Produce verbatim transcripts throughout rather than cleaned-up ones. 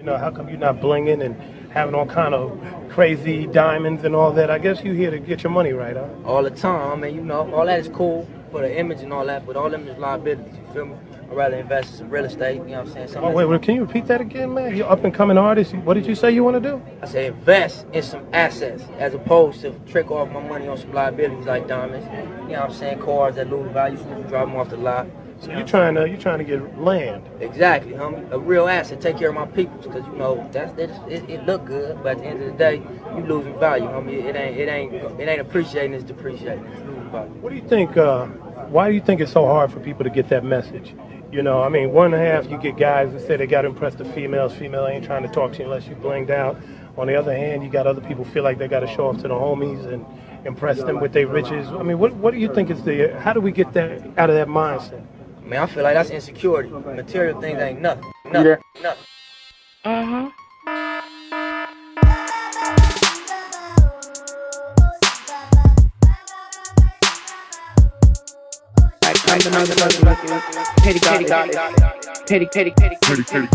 You know, how come you're not blinging and having all kind of crazy diamonds and all that? I guess you here to get your money right, huh? All the time. I mean, you know, all that is cool for the image and all that, but all them is liabilities, you feel me? I'd rather invest in some real estate, you know what I'm saying? Something oh, wait, wait, can you repeat that again, man? You're up-and-coming artist. What did you say you want to do? I said invest in some assets as opposed to trick off my money on some liabilities like diamonds, you know what I'm saying? Cars that lose value, you drive them off the lot. So you're trying to, you're trying to get land. Exactly, homie. A real asset. Take care of my people, because, you know, that's it, it, it look good, but at the end of the day, you losing value, homie. It ain't, it ain't, it ain't appreciating, it's depreciating. It's losing value. What do you think, uh, why do you think it's so hard for people to get that message? You know, I mean, one and a half, you get guys that say they got to impress the females. Female ain't trying to talk to you unless you blinged out. On the other hand, you got other people feel like they got to show off to the homies and impress them with their riches. I mean, what, what do you think is the, how do we get that out of that mindset? Man, I feel like that's insecurity. Material things ain't nothing. Nothing. Yeah. Nothing. Mm-hmm. I'm the most lucky, petty, petty, petty, petty, petty, petty, petty, petty,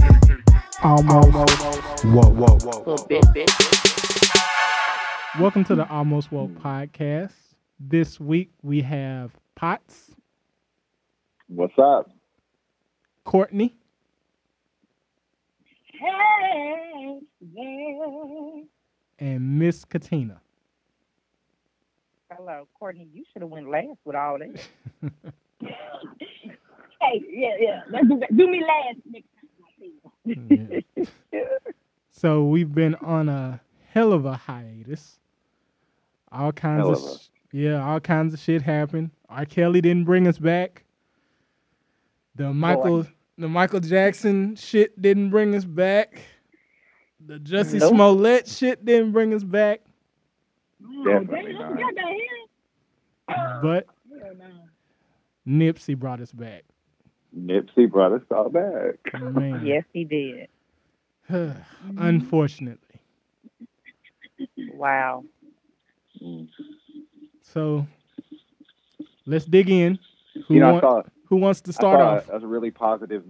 almost. Whoa, whoa, whoa. Little bit, bitch. Welcome to the Almost Woke Podcast. This week we have Potts. What's up? Courtney. Hey, yeah. And Miss Katina. Hello, Courtney. You should have went last with all that. Hey, yeah, yeah. Let's do, do me last next time. Yeah. So we've been on a hell of a hiatus. All kinds hell of, of yeah, all kinds of shit happened. R. Kelly didn't bring us back. The Michael, Boy. the Michael Jackson shit didn't bring us back. The Jussie nope. Smollett shit didn't bring us back. Definitely not. But Nipsey brought us back. Nipsey brought us all back. Man. Yes, he did. Unfortunately. Wow. So let's dig in. Who you know, want- I saw it. Who wants to start off? That's a really positive.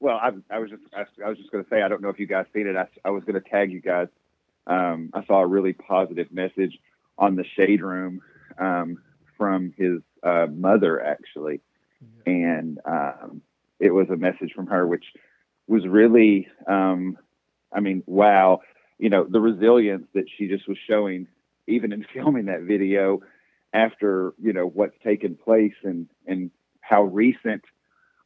Well, I, I was just I, I was just going to say, I don't know if you guys seen it. I, I was going to tag you guys. Um, I saw a really positive message on the Shade Room um, from his uh, mother, actually. Yeah. And um, it was a message from her, which was really, um, I mean, wow. You know, the resilience that she just was showing, even in filming that video after, you know, what's taken place and, and, how recent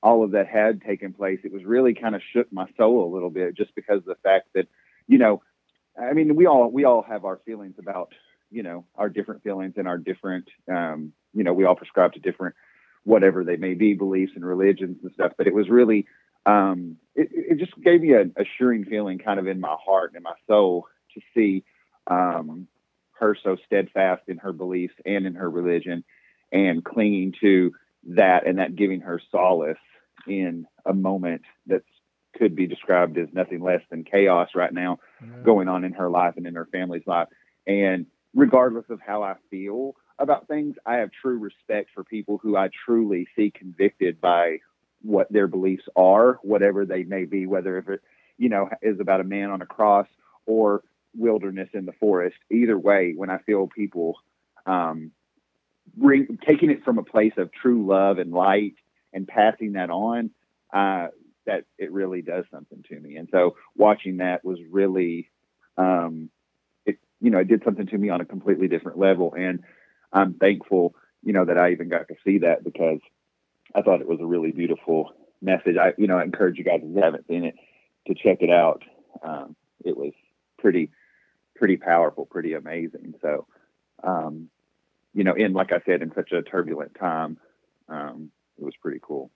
all of that had taken place. It was really kind of shook my soul a little bit, just because of the fact that, you know, I mean, we all, we all have our feelings about, you know, our different feelings and our different, um, you know, we all prescribe to different, whatever they may be, beliefs and religions and stuff. But it was really, um, it, it just gave me an assuring feeling kind of in my heart and in my soul to see um, her so steadfast in her beliefs and in her religion and clinging to that, and that giving her solace in a moment that could be described as nothing less than chaos right now mm-hmm. going on in her life and in her family's life. And regardless of how I feel about things, I have true respect for people who I truly see convicted by what their beliefs are, whatever they may be, whether if it, you know, is about a man on a cross or wilderness in the forest. Either way, when I feel people, um, Bring, taking it from a place of true love and light and passing that on, uh, that it really does something to me. And so watching that was really, um, it, you know, it did something to me on a completely different level. And I'm thankful, you know, that I even got to see that, because I thought it was a really beautiful message. I, you know, I encourage you guys, if you haven't seen it, to check it out. Um, it was pretty, pretty powerful, pretty amazing. So, um, you know, in, like I said, in such a turbulent time, um, it was pretty cool.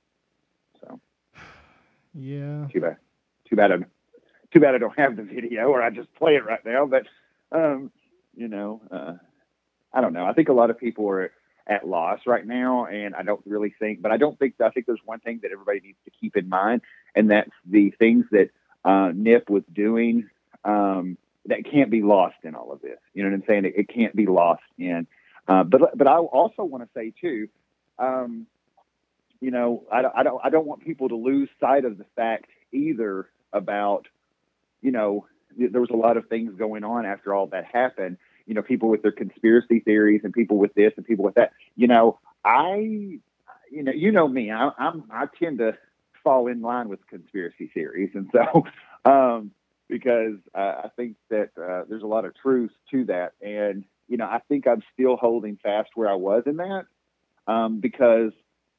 So, yeah. Too bad. Too bad. I, too bad I don't have the video, or I just play it right now. But, um, you know, uh, I don't know. I think a lot of people are at loss right now, and I don't really think. But I don't think. I think there's one thing that everybody needs to keep in mind, and that's the things that uh, Nip was doing um, that can't be lost in all of this. You know what I'm saying? It, it can't be lost in. Uh, but but I also want to say too, um, you know, I, I don't I don't want people to lose sight of the fact either about, you know, there was a lot of things going on after all that happened, you know, people with their conspiracy theories and people with this and people with that. You know, I, you know, you know me, I, I'm, I tend to fall in line with conspiracy theories. And so, um, because uh, I think that uh, there's a lot of truth to that. And, you know, I think I'm still holding fast where I was in that um, because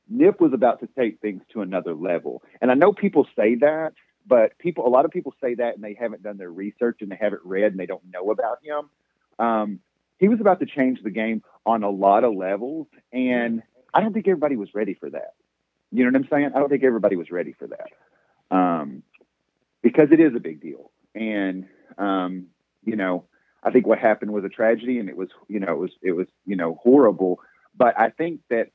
Nip was about to take things to another level. And I know people say that, but people, a lot of people say that and they haven't done their research and they haven't read and they don't know about him. Um, he was about to change the game on a lot of levels. And I don't think everybody was ready for that. You know what I'm saying? I don't think everybody was ready for that um, because it is a big deal. And, um, you know, I think what happened was a tragedy and it was, you know, it was, it was, you know, horrible. But I think that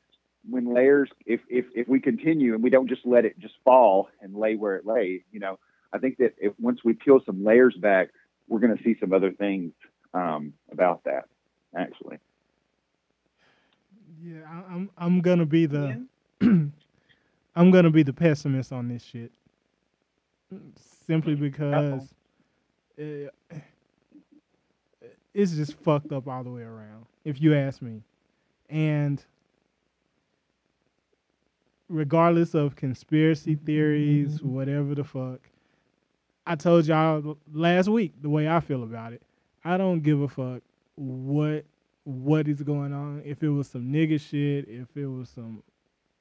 when layers, if, if, if we continue and we don't just let it just fall and lay where it lay, you know, I think that if once we peel some layers back, we're going to see some other things um, about that actually. Yeah. I'm, I'm going to be the, yeah. I'm going to be the pessimist on this shit simply because it, it's just fucked up all the way around, if you ask me. And regardless of conspiracy theories, whatever the fuck, I told y'all last week the way I feel about it. I don't give a fuck what what is going on. If it was some nigga shit, if it was some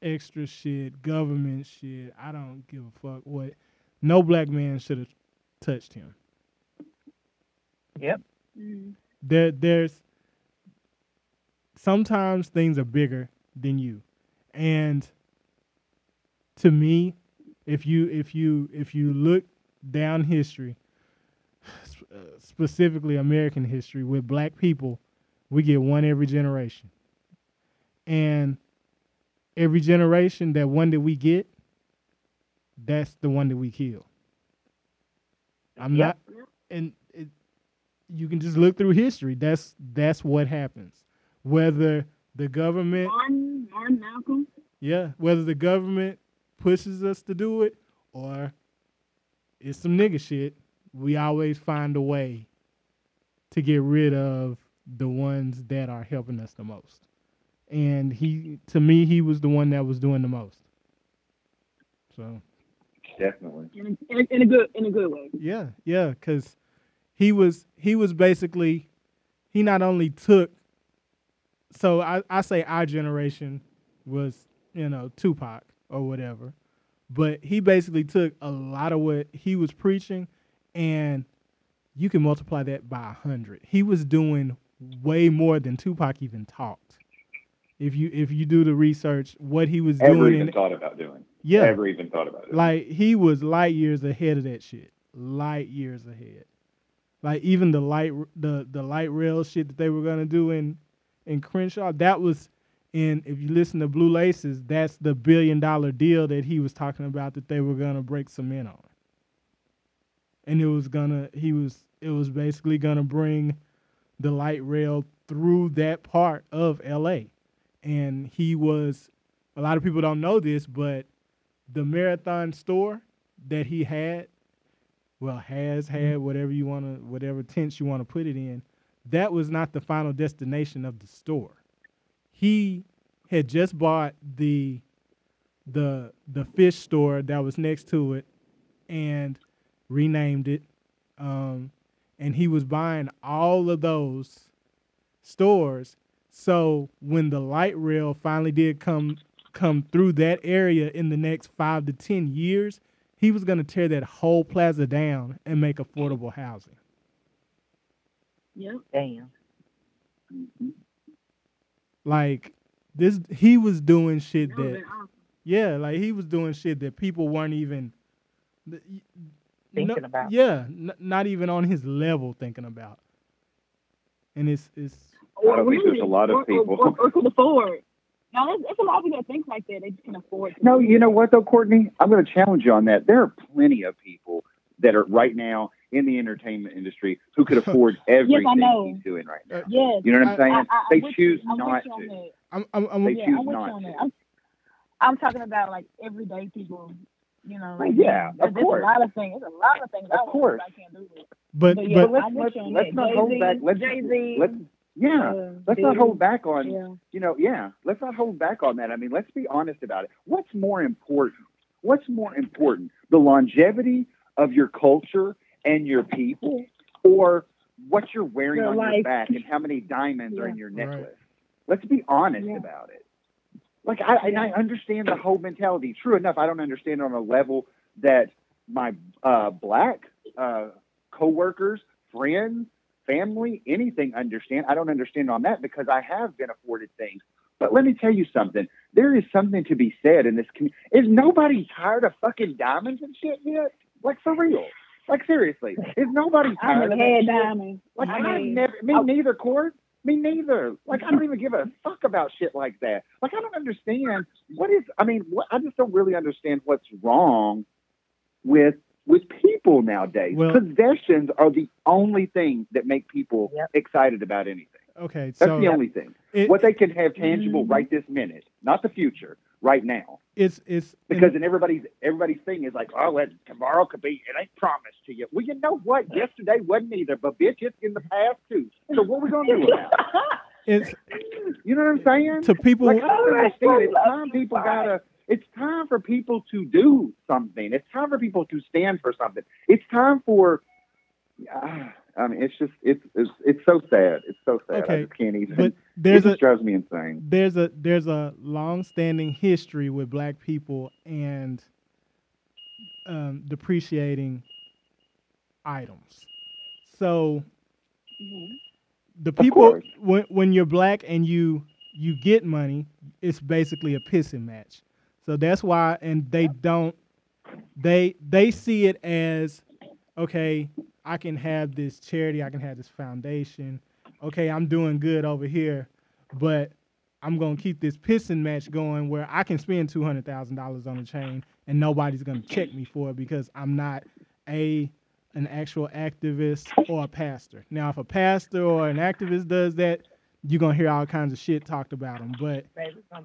extra shit, government shit, I don't give a fuck what. No black man should have touched him. Yep. There, there's sometimes things are bigger than you, and to me, if you if you if you look down history, specifically American history, with black people, we get one every generation, and every generation that one that we get, that's the one that we kill. I'm yep. not, and it, you can just look through history. That's that's what happens. Whether the government, Martin, Martin Malcolm, yeah, whether the government pushes us to do it or it's some nigga shit, we always find a way to get rid of the ones that are helping us the most. And he, to me, he was the one that was doing the most. So. Definitely. In a, in a good in a good way. Yeah, yeah, because he was he was basically he not only took so I, I say our generation was, you know, Tupac or whatever, but he basically took a lot of what he was preaching and you can multiply that by a hundred. He was doing way more than Tupac even talked. If you if you do the research, what he was ever doing, even in, thought about doing, yeah, ever even thought about it. Like he was light years ahead of that shit, light years ahead. Like even the light the the light rail shit that they were gonna do in in Crenshaw, that was in. If you listen to Blue Laces, that's the billion dollar deal that he was talking about that they were gonna break cement on, and it was gonna he was it was basically gonna bring the light rail through that part of L A. And he was, a lot of people don't know this, but the Marathon store that he had, well, has had, whatever you want to, whatever tense you want to put it in, that was not the final destination of the store. He had just bought the the the fish store that was next to it and renamed it. Um, and he was buying all of those stores. So when the light rail finally did come come through that area in the next five to ten years, he was going to tear that whole plaza down and make affordable housing. Yep. Damn. Mm-hmm. Like this, he was doing shit that, that awesome. yeah, like he was doing shit that people weren't even thinking no, about. Yeah, n- not even on his level thinking about. And it's it's. I don't really? think there's a lot of or, people. Or, or, or can afford. No, it's, it's a lot of people that think like that. They just can afford. To no, you know what though, Courtney? I'm going to challenge you on that. There are plenty of people that are right now in the entertainment industry who could afford everything yes, he's doing right now. Yes, you know what I'm saying? I, I, they I choose you, not to. I'm, I'm, I'm, they yeah, choose I'm not to. I'm, I'm talking about like everyday people you know. Like, yeah, of course. A lot of things. There's a lot of things. Of I course. I can't do this. But, but, yeah, but let's, let's, let's not hold back. Let's, let's yeah. Uh, let's not hold back on. Yeah. You know. Yeah. Let's not hold back on that. I mean, let's be honest about it. What's more important? What's more important? The longevity of your culture and your people, or what you're wearing your on life. Your back and how many diamonds yeah. are in your necklace? Right. Let's be honest yeah. about it. Like, I, and I understand the whole mentality. True enough, I don't understand on a level that my uh, black uh, coworkers, friends, family, anything understand. I don't understand on that because I have been afforded things. But let me tell you something. There is something to be said in this community. Is nobody tired of fucking diamonds and shit yet? Like, for real. Like, seriously. Is nobody tired of that diamonds. Shit? Like, I, I never, me I, neither, Cord. Me neither. Like, I don't even give a fuck about shit like that. Like, I don't understand what is, I mean, what, I just don't really understand what's wrong with with people nowadays. Well, possessions are the only thing that make people yep. excited about anything. Okay. That's so the only thing. It, what they can have tangible mm, right this minute, not the future, right now. It's, it's because in everybody's, everybody's thing is like, oh, let, tomorrow could be, it ain't promised to you. Well, you know what? Yesterday wasn't either, but bitch, it's in the past too. So what are we going to do about it? You know what I'm saying? To people, like, I don't it's time people gotta, it's time for people to do something. It's time for people to stand for something. It's time for, uh, I mean, it's just it's it's it's so sad. It's so sad. Okay. I just can't even. But there's it just a, drives me insane. There's a there's a long-standing history with black people and um, depreciating items. So mm-hmm. the people when when you're black and you you get money, it's basically a pissing match. So that's why, and they don't they they see it as okay. I can have this charity, I can have this foundation. Okay, I'm doing good over here, but I'm going to keep this pissing match going where I can spend two hundred thousand dollars on a chain and nobody's going to check me for it because I'm not a an actual activist or a pastor. Now, if a pastor or an activist does that, you're going to hear all kinds of shit talked about them. But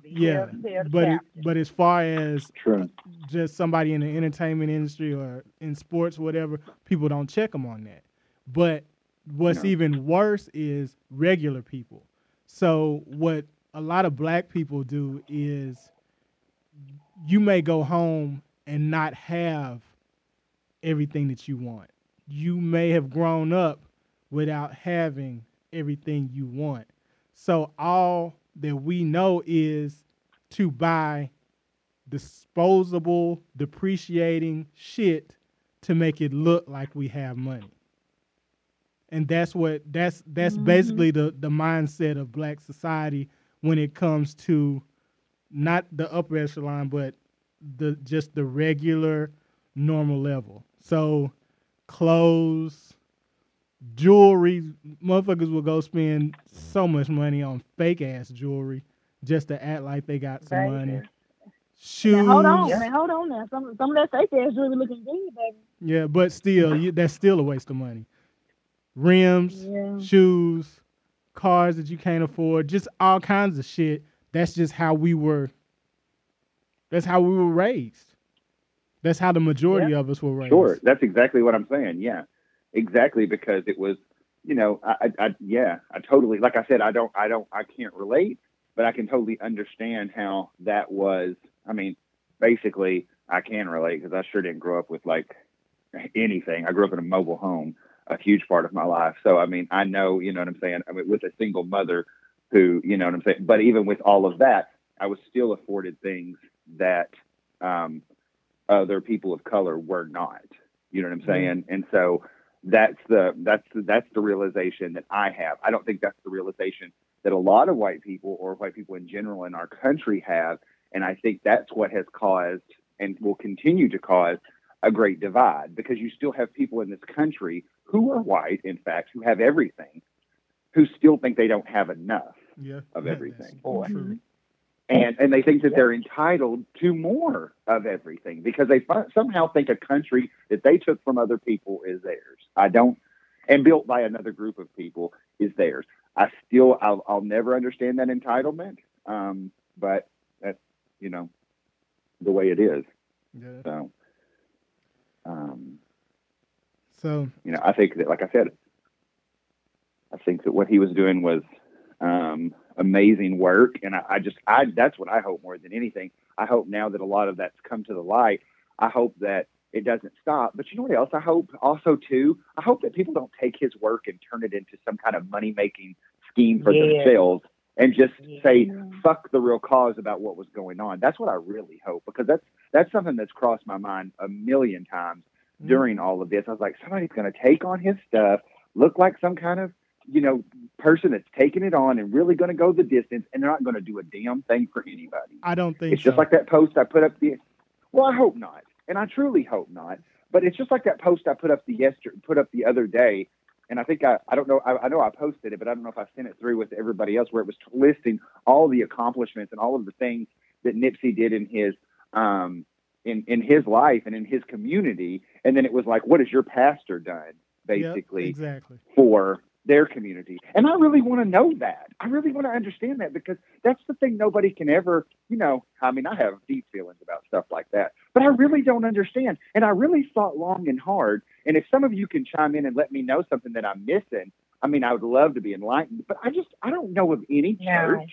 yeah, but, it, but as far as True. Just somebody in the entertainment industry or in sports, whatever, people don't check them on that. But what's no. even worse is regular people. So what a lot of black people do is you may go home and not have everything that you want. You may have grown up without having everything you want. So all that we know is to buy disposable, depreciating shit to make it look like we have money. And that's what that's that's mm-hmm. basically the, the mindset of black society when it comes to not the upper echelon, but the just the regular normal level. So clothes, jewelry, motherfuckers will go spend so much money on fake ass jewelry just to act like they got some right. money. Shoes. Now hold on, now hold on now. Some some of that fake ass jewelry looking good, baby. Yeah, but still, you, that's still a waste of money. Rims, yeah. shoes, cars that you can't afford, just all kinds of shit. That's just how we were. That's how we were raised. That's how the majority yeah. of us were raised. Sure, that's exactly what I'm saying. Yeah. Exactly, because it was, you know, I, I, yeah, I totally, like I said, I don't, I don't, I can't relate, but I can totally understand how that was. I mean, basically, I can relate because I sure didn't grow up with like anything. I grew up in a mobile home, a huge part of my life. So, I mean, I know, you know what I'm saying? I mean, with a single mother who, you know what I'm saying? But even with all of that, I was still afforded things that um, other people of color were not. You know what I'm saying? Mm-hmm. And so, That's the that's the, that's the realization that I have. I don't think that's the realization that a lot of white people or white people in general in our country have, and I think that's what has caused and will continue to cause a great divide because you still have people in this country who are white, in fact, who have everything, who still think they don't have enough yeah, of everything. Boy. And and they think that they're entitled to more of everything because they f- somehow think a country that they took from other people is theirs. I don't, and built by another group of people is theirs. I still, I'll, I'll never understand that entitlement, um, but that's, you know, the way it is. Yeah. So Um, so, you know, I think that, like I said, I think that what he was doing was um, amazing work. And I, I just, I, that's what I hope more than anything. I hope now that a lot of that's come to the light. I hope that it doesn't stop. But you know what else I hope also too? I hope that people don't take his work and turn it into some kind of money-making scheme for yeah. themselves and just yeah. say, fuck the real cause about what was going on. That's what I really hope, because that's, that's something that's crossed my mind a million times mm. during all of this. I was like, somebody's going to take on his stuff, look like some kind of, you know, person that's taking it on and really going to go the distance, and they're not going to do a damn thing for anybody. I don't think it's so. Just like that post I put up the, well, I hope not. And I truly hope not. But it's just like that post I put up the yester put up the other day, and I think I, I don't know I, I know I posted it, but I don't know if I sent it through with everybody else, where it was listing all the accomplishments and all of the things that Nipsey did in his um in in his life and in his community, and then it was like, what has your pastor done basically yep, exactly. for their community? And I really want to know that. I really want to understand that, because that's the thing nobody can ever, you know, I mean, I have deep feelings about stuff like that, but I really don't understand. And I really thought long and hard. And if some of you can chime in and let me know something that I'm missing, I mean, I would love to be enlightened, but I just, I don't know of any church,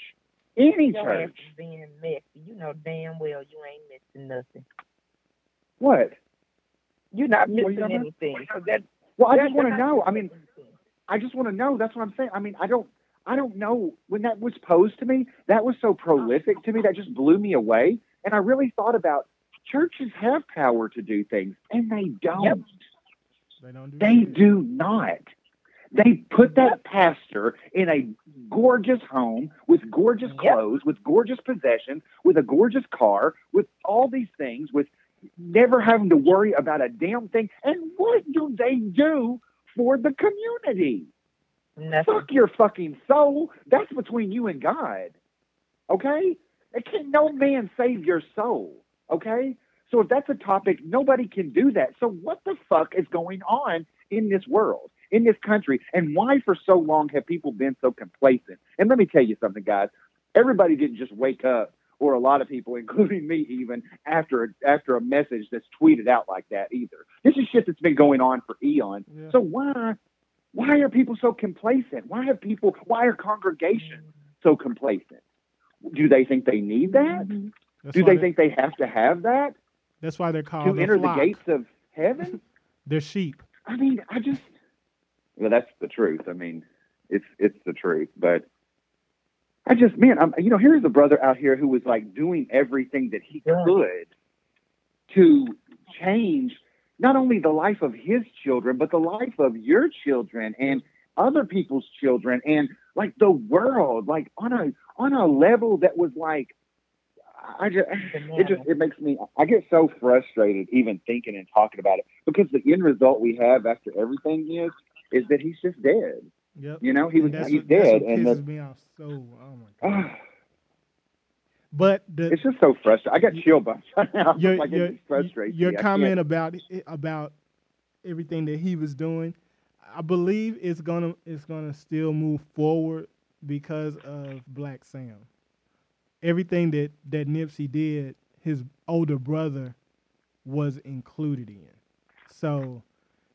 no. any Your church. Being messy. You know damn well you ain't missing nothing. What? You're not missing well, you anything. Well, that, well I that, just want to know. I mean, I just want to know. That's what I'm saying. I mean, I don't, I don't know. When that was posed to me, that was so prolific to me. That just blew me away. And I really thought about, churches have power to do things, and they don't. Yep. They don't. Do they anything. do not. They put that pastor in a gorgeous home with gorgeous clothes, yep. with gorgeous possessions, with a gorgeous car, with all these things, with never having to worry about a damn thing. And what do they do for the community? Nothing. Fuck your fucking soul. That's between you and God. Okay? It can no man save your soul. Okay? So if that's a topic, nobody can do that. So what the fuck is going on in this world, in this country? And why for so long have people been so complacent? And let me tell you something, guys. Everybody didn't just wake up, or a lot of people, including me even, after a, after a message that's tweeted out like that either. This is shit that's been going on for eons. Yeah. So why, why are people so complacent? Why have people, why are congregations mm-hmm. so complacent? Do they think they need that? Mm-hmm. Do they, they think they have to have that? That's why they're called to the enter flock. the gates of heaven? They're sheep. I mean, I just, well, that's the truth. I mean, it's, it's the truth, but I just, man, I'm, you know, here's a brother out here who was like doing everything that he yeah. could to change not only the life of his children, but the life of your children and other people's children, and like the world, like on a, on a level that was like, I just, it just, it makes me, I get so frustrated even thinking and talking about it, because the end result we have after everything is, is that he's just dead. Yep. You know, he was he's what, dead, and that pisses me off so. Oh my god! But the, it's just so frustrating. I got you, chill bumps right now. Your, like your, frustrates your me. comment about about everything that he was doing, I believe it's gonna it's gonna still move forward because of Black Sam. Everything that that Nipsey did, his older brother was included in. So,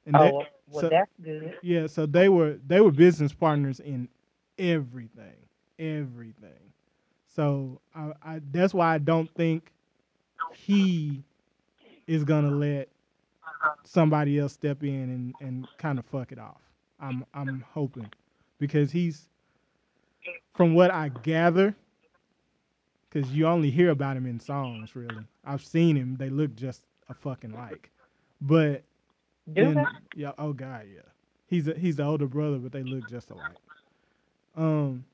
and oh. that, Well, so, that's good. Yeah, so they were they were business partners in everything, everything. So I, I that's why I don't think he is gonna let somebody else step in and, and kind of fuck it off. I'm I'm hoping, because he's, from what I gather, because you only hear about him in songs really. I've seen him; they look just a fucking like, but. Then, yeah. Oh God. Yeah. He's a, he's the older brother, but they look just alike. Um.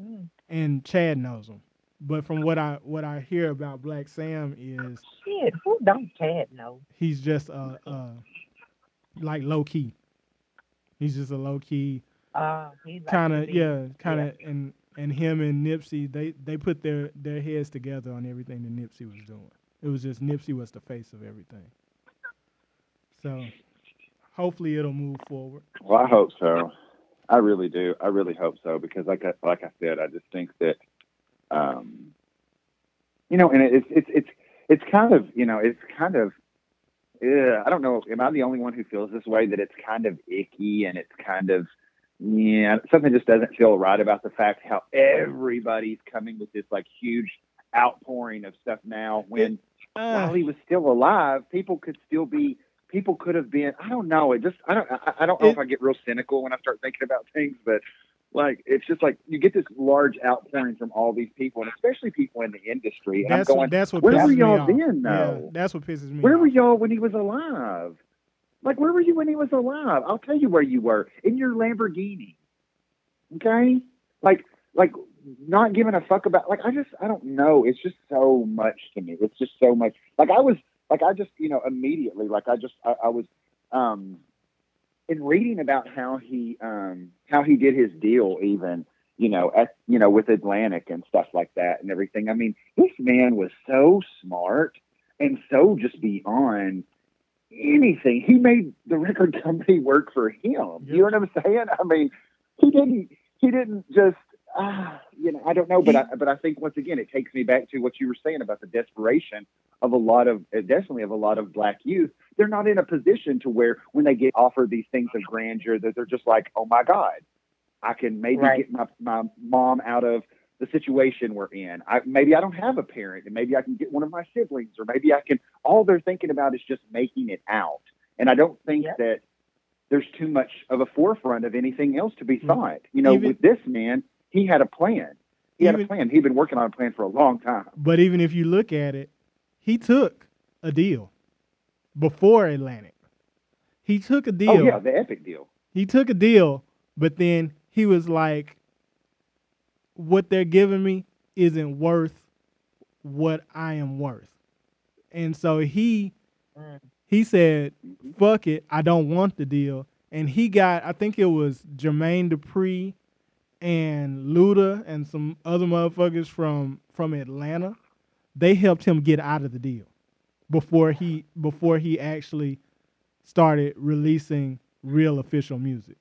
Mm. And Chad knows him, but from what I what I hear about Black Sam is shit. Who don't Chad know? He's just a, a like low key. He's just a low key. Uh, like kind of yeah, kind of yeah. and and him and Nipsey they they put their their heads together on everything that Nipsey was doing. It was just Nipsey was the face of everything. So hopefully it'll move forward. Well, I hope so. I really do. I really hope so, because like I, like I said, I just think that, um, you know, and it's, it's, it's, it's kind of, you know, it's kind of, yeah, I don't know. Am I the only one who feels this way, that it's kind of icky and it's kind of, yeah, something just doesn't feel right about the fact how everybody's coming with this like huge outpouring of stuff now, when uh, while he was still alive, people could still be, people could have been, I don't know. It just, I don't, I, I don't know it, if I get real cynical when I start thinking about things, but like, it's just like, you get this large outpouring from all these people, and especially people in the industry. And that's I'm going, what, that's what where were y'all then though? Yeah, that's what pisses me off. Where were y'all when he was alive? Like, where were you when he was alive? I'll tell you where you were. In your Lamborghini. Okay? Like, like not giving a fuck about, like, I just, I don't know. It's just so much to me. It's just so much. Like, I was, like, I just, you know, immediately, like, I just, I, I was, um, in reading about how he, um, how he did his deal even, you know, at, you know, with Atlantic and stuff like that and everything. I mean, this man was so smart and so just beyond anything. He made the record company work for him. Yep. You know what I'm saying? I mean, he didn't. He didn't just. Uh, you know, I don't know, but I, but I think once again, it takes me back to what you were saying about the desperation of a lot of, uh, definitely of a lot of Black youth. They're not in a position to where when they get offered these things of grandeur, that they're just like, oh my God, I can maybe right. get my my mom out of the situation we're in. I, maybe I don't have a parent, and maybe I can get one of my siblings, or maybe I can, all they're thinking about is just making it out. And I don't think yep. that there's too much of a forefront of anything else to be mm-hmm. thought. You know, even, with this man, he had a plan. He even, had a plan. He'd been working on a plan for a long time. But even if you look at it, he took a deal before Atlantic. He took a deal. Oh yeah, the epic deal. He took a deal, but then he was like, what they're giving me isn't worth what I am worth. And so he he said, fuck it, I don't want the deal. And he got, I think it was Jermaine Dupree and Luda and some other motherfuckers from, from Atlanta. They helped him get out of the deal before he before he actually started releasing real official music.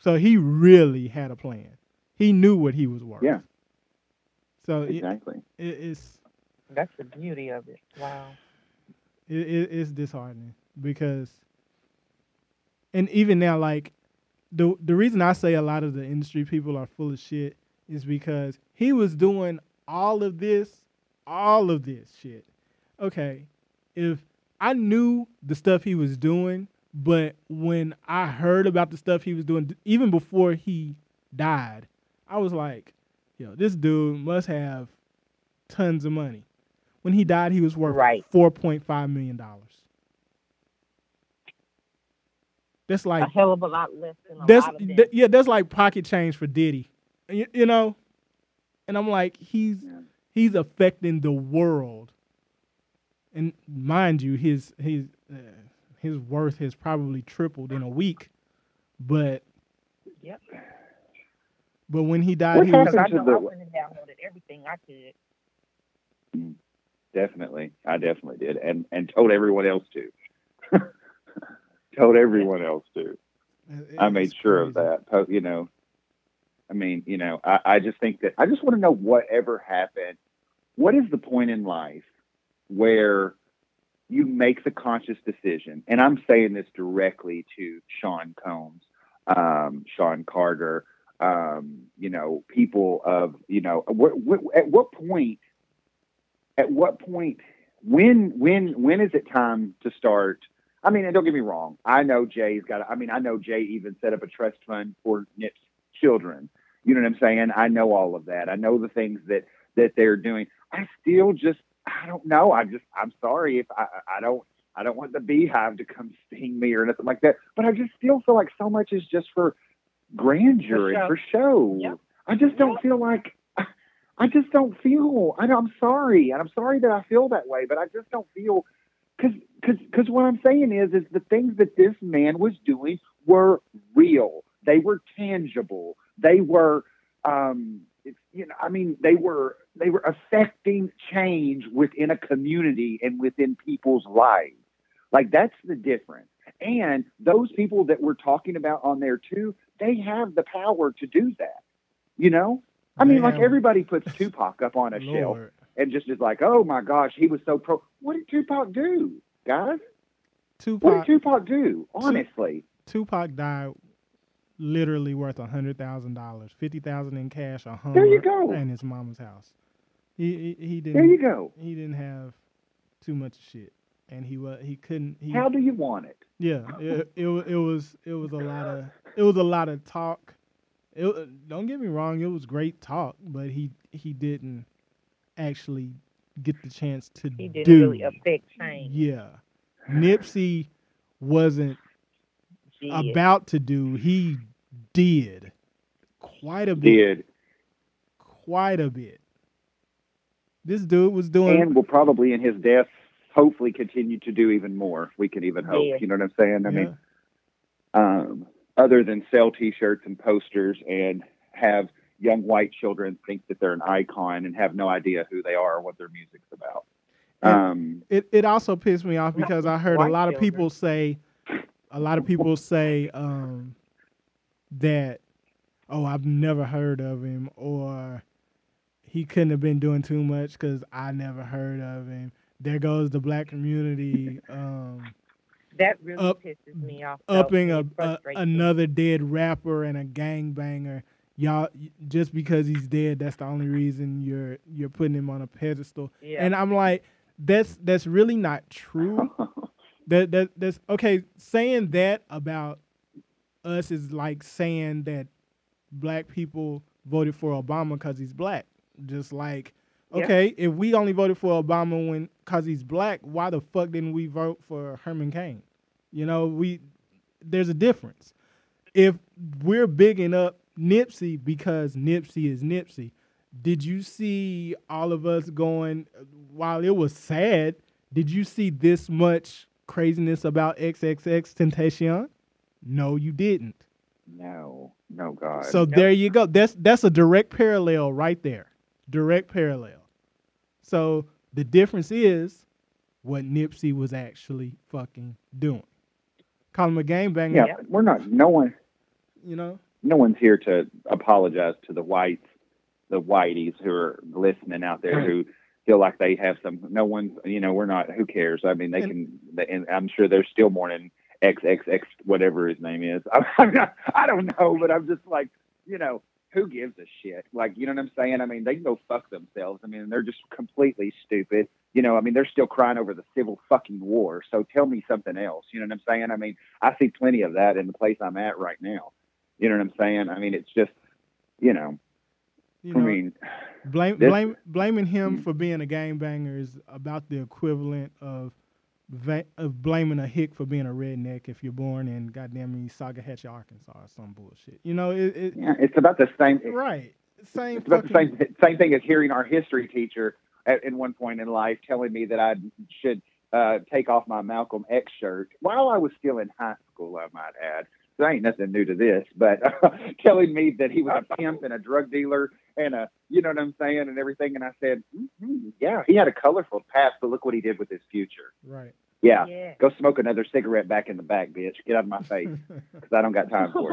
So he really had a plan. He knew what he was worth. Yeah. So exactly. It, it, it's that's the beauty of it. Wow. It, it it's disheartening because, and even now, like the the reason I say a lot of the industry people are full of shit is because he was doing all of this, all of this shit. Okay, if I knew the stuff he was doing, but when I heard about the stuff he was doing, even before he died, I was like, yo, this dude must have tons of money. When he died, he was worth right. four point five million dollars. That's like a hell of a lot less than a that's, lot of them. Th- yeah, that's like pocket change for Diddy, you, you know? And I'm like, he's yeah. he's affecting the world. And mind you, his, his, uh, his worth has probably tripled in a week. But... Yep. But when he died, what he was... I, know the... I went and downloaded everything I could. Definitely. I definitely did. And and told everyone else to. told everyone else to. It, I made sure crazy. of that. You know, I mean, you know, I, I just think that... I just want to know whatever happened. What is the point in life where you make the conscious decision? And I'm saying this directly to Sean Combs, um, Sean Carter... Um, you know, people of, you know, what, what, at what point, at what point, when, when, when is it time to start? I mean, and don't get me wrong. I know Jay's got, I mean, I know Jay even set up a trust fund for Nip's children. You know what I'm saying? I know all of that. I know the things that, that they're doing. I still just, I don't know. I just, I'm sorry if I, I don't, I don't want the beehive to come sting me or nothing like that, but I just still feel like so much is just for grandeur and for show. Yep. I just don't yep. feel like I, I just don't feel I, I'm sorry and I'm sorry that I feel that way, but I just don't feel because because what I'm saying is is the things that this man was doing were real, they were tangible, they were um it's, you know I mean they were they were affecting change within a community and within people's lives. Like, that's the difference. And those people that we're talking about on there too, they have the power to do that, you know? I mean, Damn. like, everybody puts Tupac up on a Lord. shelf and just is like, oh, my gosh, he was so pro. What did Tupac do, guys? Tupac, what did Tupac do? Honestly, Tupac died literally worth a hundred thousand dollars, fifty thousand in cash, a Hummer, there you go, and his mama's house. He he, he didn't. There you go. He didn't have too much shit, and he was he couldn't. He, How do you want it? Yeah, it, it it was it was a lot of it was a lot of talk. It, don't get me wrong, it was great talk, but he he didn't actually get the chance to do. He didn't do. really affect change. Yeah. Nipsey wasn't did. about to do. He did quite a bit. Did. Quite a bit. This dude was doing... And will probably in his death hopefully continue to do even more. We can even hope. Yeah. You know what I'm saying? I yeah. mean, um, other than sell T-shirts and posters and have young white children think that they're an icon and have no idea who they are or what their music's about. Um, it it also pissed me off because I heard a lot of people say, a lot of people say um, that, oh, I've never heard of him, or he couldn't have been doing too much because I never heard of him. There goes the black community. Um, that really up, pisses me off. Upping a, a, another dead rapper and a gangbanger. Y'all, just because he's dead, that's the only reason you're you're putting him on a pedestal. Yeah. And I'm like, that's that's really not true. that that that's okay. Saying that about us is like saying that black people voted for Obama because he's black. Just like, okay, yeah. if we only voted for Obama when because he's black, why the fuck didn't we vote for Herman Cain? You know, we there's a difference. If we're bigging up Nipsey because Nipsey is Nipsey, did you see all of us going? While it was sad, did you see this much craziness about XXXTentacion? No, you didn't. No, no, God. So no. There you go. That's that's a direct parallel right there. Direct parallel. So the difference is what Nipsey was actually fucking doing. Call him a gangbanger. Yeah, we're not. No one. You know. No one's here to apologize to the whites, the whiteys who are listening out there who feel like they have some. No one's, you know, we're not. Who cares? I mean, they can. They, and I'm sure they're still mourning X X X, whatever his name is. I, I'm not, I don't know, but I'm just like, you know, who gives a shit? Like, you know what I'm saying? I mean, they can go fuck themselves. I mean, they're just completely stupid. You know, I mean, they're still crying over the civil fucking war. So tell me something else. You know what I'm saying? I mean, I see plenty of that in the place I'm at right now. You know what I'm saying? I mean, it's just, you know, you know I mean. Blame, this, blame, blaming him for being a gangbanger is about the equivalent of va- of blaming a hick for being a redneck if you're born in goddamn East Saugahatchee, Arkansas or some bullshit. You know, it, it, yeah, it's about the same. It, right. Same, it's about the same, same thing as hearing our history teacher at, at one point in life telling me that I should uh, take off my Malcolm X shirt while I was still in high school, I might add. There ain't nothing new to this, but uh, telling me that he was a pimp and a drug dealer and a, you know what I'm saying, and everything. And I said, mm-hmm, yeah, he had a colorful past, but look what he did with his future. Right. Yeah. yeah. Go smoke another cigarette back in the back, bitch. Get out of my face because I don't got time for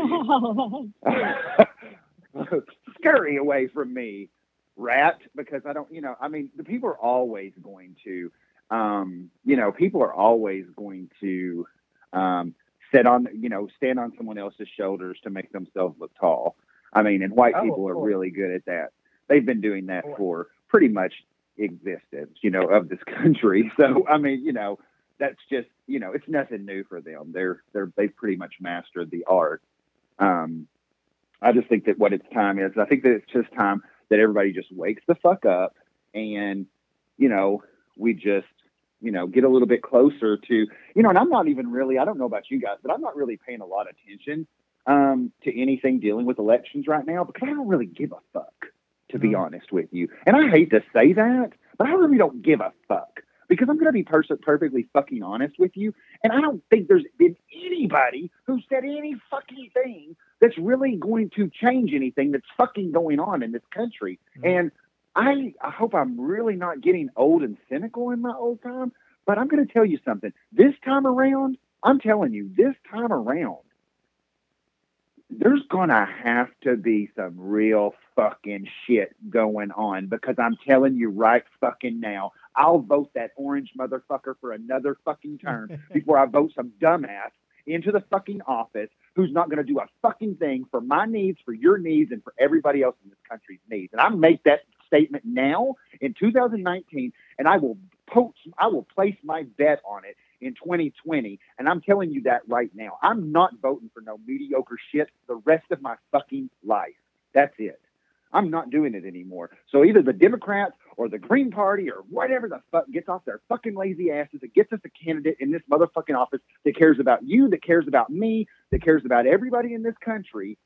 you. Scurry away from me, rat, because I don't, you know, I mean, the people are always going to, um, you know, people are always going to, um, Set on, you know, stand on someone else's shoulders to make themselves look tall. I mean, and white oh, people are really good at that. They've been doing that for pretty much existence, you know, of this country. So, I mean, you know, that's just, you know, it's nothing new for them. They're, they're, they've pretty much mastered the art. Um, I just think that what it's time is, I think that it's just time that everybody just wakes the fuck up and, you know, we just, you know, get a little bit closer to, you know, and I'm not even really, I don't know about you guys, but I'm not really paying a lot of attention um, to anything dealing with elections right now because I don't really give a fuck, to be honest with you. And I hate to say that, but I really don't give a fuck because I'm going to be pers- perfectly fucking honest with you. And I don't think there's been anybody who said any fucking thing that's really going to change anything that's fucking going on in this country. Mm-hmm. And I, I hope I'm really not getting old and cynical in my old time, but I'm going to tell you something. This time around, I'm telling you, this time around, there's going to have to be some real fucking shit going on because I'm telling you right fucking now, I'll vote that orange motherfucker for another fucking term before I vote some dumbass into the fucking office who's not going to do a fucking thing for my needs, for your needs, and for everybody else in this country's needs. And I make that statement now in two thousand nineteen, and I will poach, I will place my bet on it in twenty twenty, and I'm telling you that right now. I'm not voting for no mediocre shit the rest of my fucking life. That's it. I'm not doing it anymore. So either the Democrats or the Green Party or whatever the fuck gets off their fucking lazy asses and gets us a candidate in this motherfucking office that cares about you, that cares about me, that cares about everybody in this country.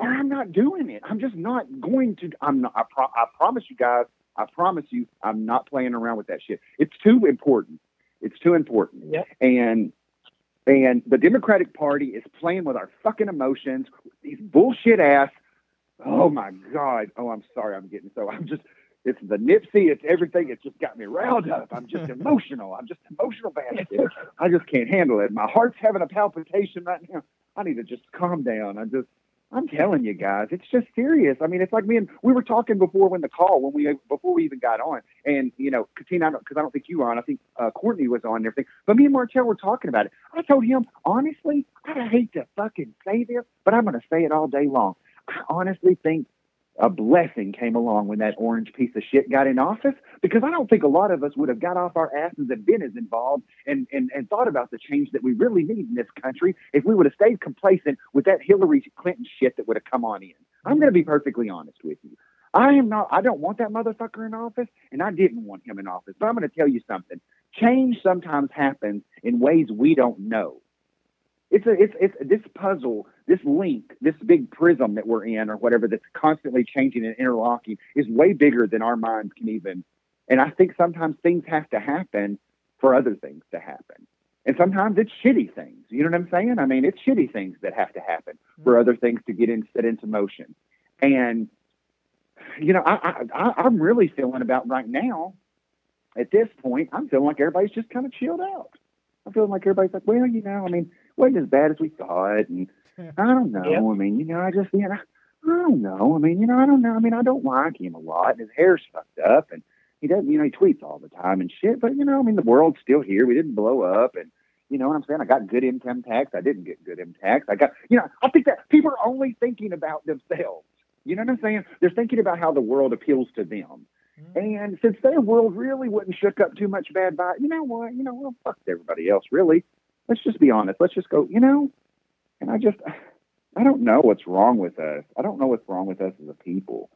And I'm not doing it. I'm just not going to. I'm not. I, pro- I promise you guys. I promise you. I'm not playing around with that shit. It's too important. It's too important. Yep. And and the Democratic Party is playing with our fucking emotions. These bullshit ass. Oh my God. Oh, I'm sorry. I'm getting so. I'm just. It's the Nipsey. It's everything. It's just got me riled up. I'm just emotional. I'm just emotional bastard. I just can't handle it. My heart's having a palpitation right now. I need to just calm down. I just. I'm telling you guys, it's just serious. I mean, it's like me and we were talking before when the call, when we before we even got on, and you know, Katina, because I, I don't think you were on. I think uh, Courtney was on and everything. But me and Martell were talking about it. I told him honestly, I hate to fucking say this, but I'm going to say it all day long. I honestly think a blessing came along when that orange piece of shit got in office, because I don't think a lot of us would have got off our asses and been as involved and, and, and thought about the change that we really need in this country if we would have stayed complacent with that Hillary Clinton shit that would have come on in. I'm going to be perfectly honest with you. I am not, I don't want that motherfucker in office, and I didn't want him in office. But I'm going to tell you something. Change sometimes happens in ways we don't know. It's a, it's, it's this puzzle, this link, this big prism that we're in or whatever that's constantly changing and interlocking is way bigger than our minds can even. And I think sometimes things have to happen for other things to happen. And sometimes it's shitty things. You know what I'm saying? I mean, it's shitty things that have to happen for other things to get in, set into motion. And, you know, I, I, I, I'm really feeling about right now at this point, I'm feeling like everybody's just kind of chilled out. I'm feeling like everybody's like, well, you know, I mean, wasn't as bad as we thought, and I don't know. Yeah. I mean, you know, I just, you know, I don't know. I mean, you know, I don't know. I mean, I don't like him a lot, and his hair's fucked up, and he doesn't, you know, he tweets all the time and shit. But you know, I mean, the world's still here. We didn't blow up, and you know what I'm saying? I got good income tax. I didn't get good income tax. I got, you know, I think that people are only thinking about themselves. You know what I'm saying? They're thinking about how the world appeals to them. And since their world really wouldn't shook up too much bad by, you know what, you know, well, fuck everybody else, really. Let's just be honest. Let's just go, you know, and I just, I don't know what's wrong with us. I don't know what's wrong with us as a people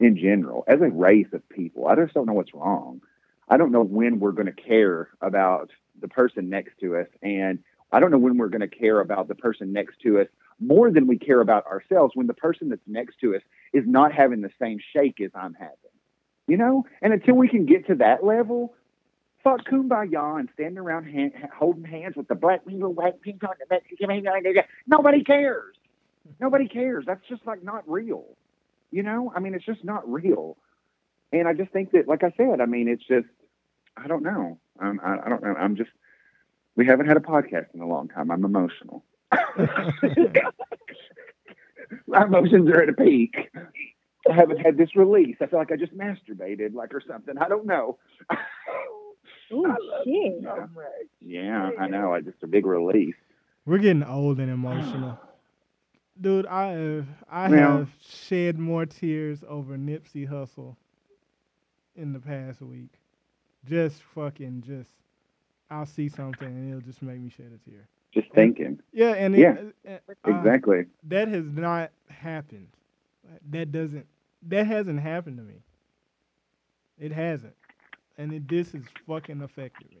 in general, as a race of people. I just don't know what's wrong. I don't know when we're going to care about the person next to us. And I don't know when we're going to care about the person next to us more than we care about ourselves when the person that's next to us is not having the same shake as I'm having. You know, and until we can get to that level, fuck kumbaya and standing around hand, holding hands with the black people, white people, nobody cares. Nobody cares. That's just like not real. You know, I mean, it's just not real. And I just think that, like I said, I mean, it's just, I don't know. I'm, I, I don't know. I'm just, we haven't had a podcast in a long time. I'm emotional. My emotions are at a peak. I haven't had this release. I feel like I just masturbated, like, or something. I don't know. Ooh, I shit. So much. Yeah, yeah, I know. I just a big release. We're getting old and emotional. Dude, I have, I now, have shed more tears over Nipsey Hussle in the past week. Just fucking just, I'll see something and it'll just make me shed a tear. Just and, thinking. Yeah, and yeah, it, uh, exactly. That has not happened. That doesn't. That hasn't happened to me. It hasn't. And it, this has fucking affected me.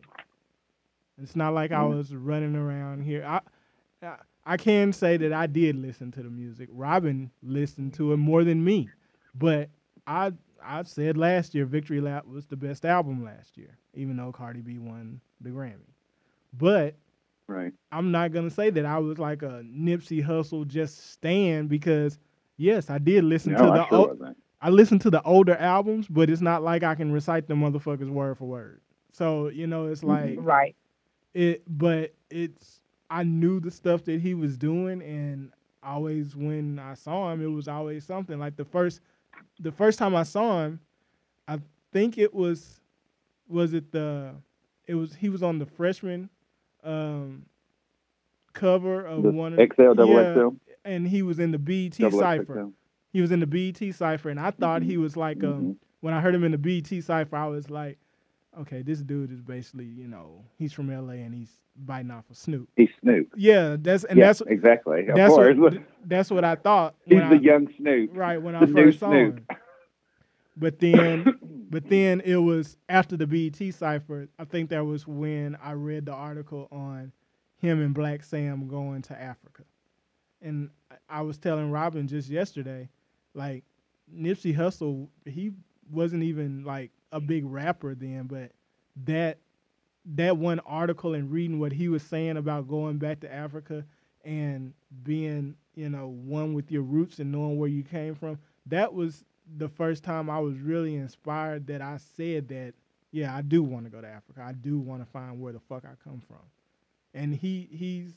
It's not like mm. I was running around here. I, I I can say that I did listen to the music. Robin listened to it more than me. But I I said last year Victory Lap was the best album last year, even though Cardi B won the Grammy. But right. I'm not going to say that I was like a Nipsey Hussle just stan because yes, I did listen no, to the I, sure o- I listened to the older albums, but it's not like I can recite the motherfuckers word for word. So, you know, it's like right. It but it's I knew the stuff that he was doing, and always when I saw him, it was always something. Like the first the first time I saw him, I think it was was it the it was he was on the freshman um, cover of the one of X L double yeah, X L, and he was in the B E T Cypher. He was in the B E T Cypher, and I thought mm-hmm. he was like um, mm-hmm. when I heard him in the B E T Cypher, I was like, okay, this dude is basically, you know, he's from L A and he's biting off of Snoop. He's Snoop. Yeah, that's and yeah, that's exactly. Of that's course, what, that's what I thought. He's the I, young Snoop. Right when the I first saw Snoop. him. But then, but then it was after the B E T Cypher. I think that was when I read the article on him and Black Sam going to Africa, and I was telling Robin just yesterday, like Nipsey Hussle, he wasn't even like a big rapper then, but that that one article and reading what he was saying about going back to Africa and being, you know, one with your roots and knowing where you came from, that was the first time I was really inspired that I said that, yeah, I do want to go to Africa. I do want to find where the fuck I come from. And he he's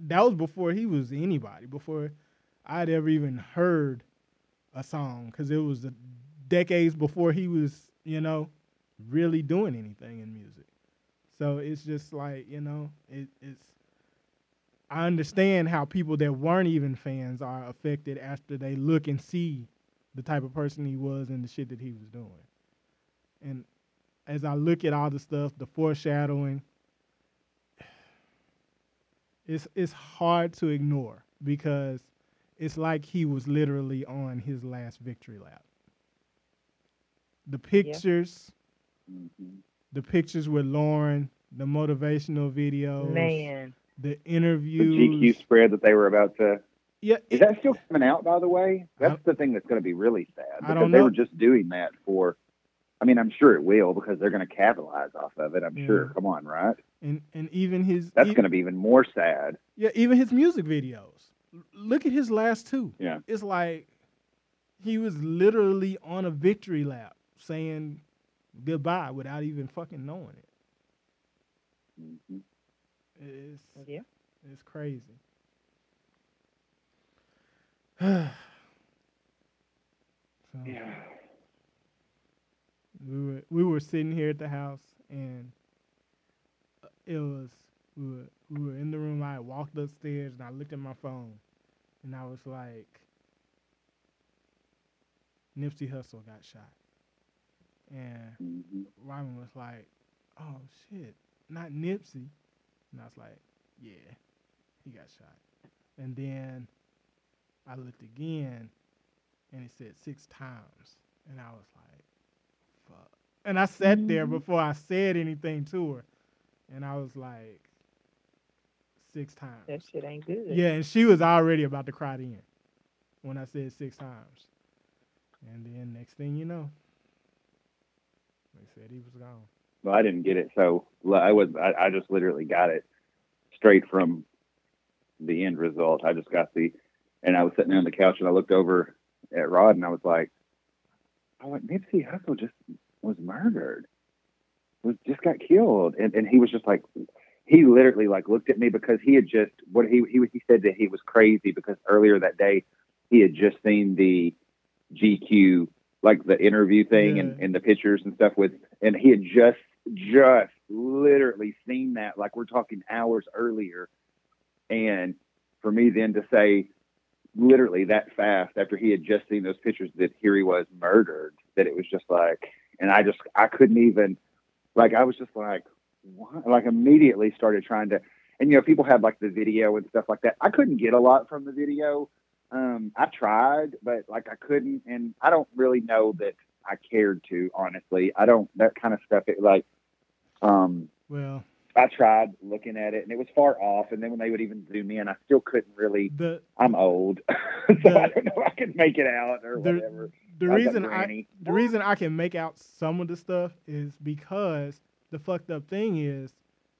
that was before he was anybody, before I'd ever even heard a song, because it was the decades before he was, you know, really doing anything in music. So it's just like, you know, it, it's, I understand how people that weren't even fans are affected after they look and see the type of person he was and the shit that he was doing. And as I look at all the stuff, the foreshadowing, it's, it's hard to ignore, because it's like he was literally on his last victory lap. The pictures, yeah. mm-hmm. the pictures with Lauren, the motivational videos, man, the interviews, the G Q spread that they were about to. Yeah, is it, that still coming out? By the way, that's I, the thing that's going to be really sad. Because I don't know. They were just doing that for. I mean, I'm sure it will, because they're going to capitalize off of it. I'm yeah. sure. Come on, right? And and even his that's going to be even more sad. Yeah, even his music videos. Look at his last two. Yeah, it's like he was literally on a victory lap, saying goodbye without even fucking knowing it. Mm-hmm. It's, yeah. it's crazy. so, yeah. We were we were sitting here at the house, and it was we were we were in the room. I walked upstairs and I looked at my phone, and I was like, Nipsey Hussle got shot. And Robin was like, oh, shit, not Nipsey. And I was like, yeah, he got shot. And then I looked again, and it said six times. And I was like, fuck. And I sat there before I said anything to her. And I was like, six times. That shit ain't good. Yeah, and she was already about to cry in when I said six times. And then next thing you know, they said he was gone. Well, I didn't get it, so I was I, I just literally got it straight from the end result. I just got the, and I was sitting on the couch and I looked over at Rod and I was like, I went, Nipsey Hussle just was murdered, was just got killed, and and he was just like, he literally like looked at me, because he had just what he he he said that he was crazy, because earlier that day he had just seen the G Q. Like the interview thing, yeah. and, and the pictures and stuff with, and he had just, just literally seen that. Like, we're talking hours earlier. And for me then to say literally that fast after he had just seen those pictures that here he was murdered, that it was just like, and I just, I couldn't even, like, I was just like, what? Like immediately started trying to, and you know, people had like the video and stuff like that. I couldn't get a lot from the video. Um, I tried, but like I couldn't, and I don't really know that I cared to, honestly. I don't, that kind of stuff, it like, um, well, I tried looking at it and it was far off. And then when they would even zoom in, I still couldn't really, the, I'm old, so the, I don't know if I could make it out or the, whatever. The reason I, the reason I can make out some of the stuff is because the fucked up thing is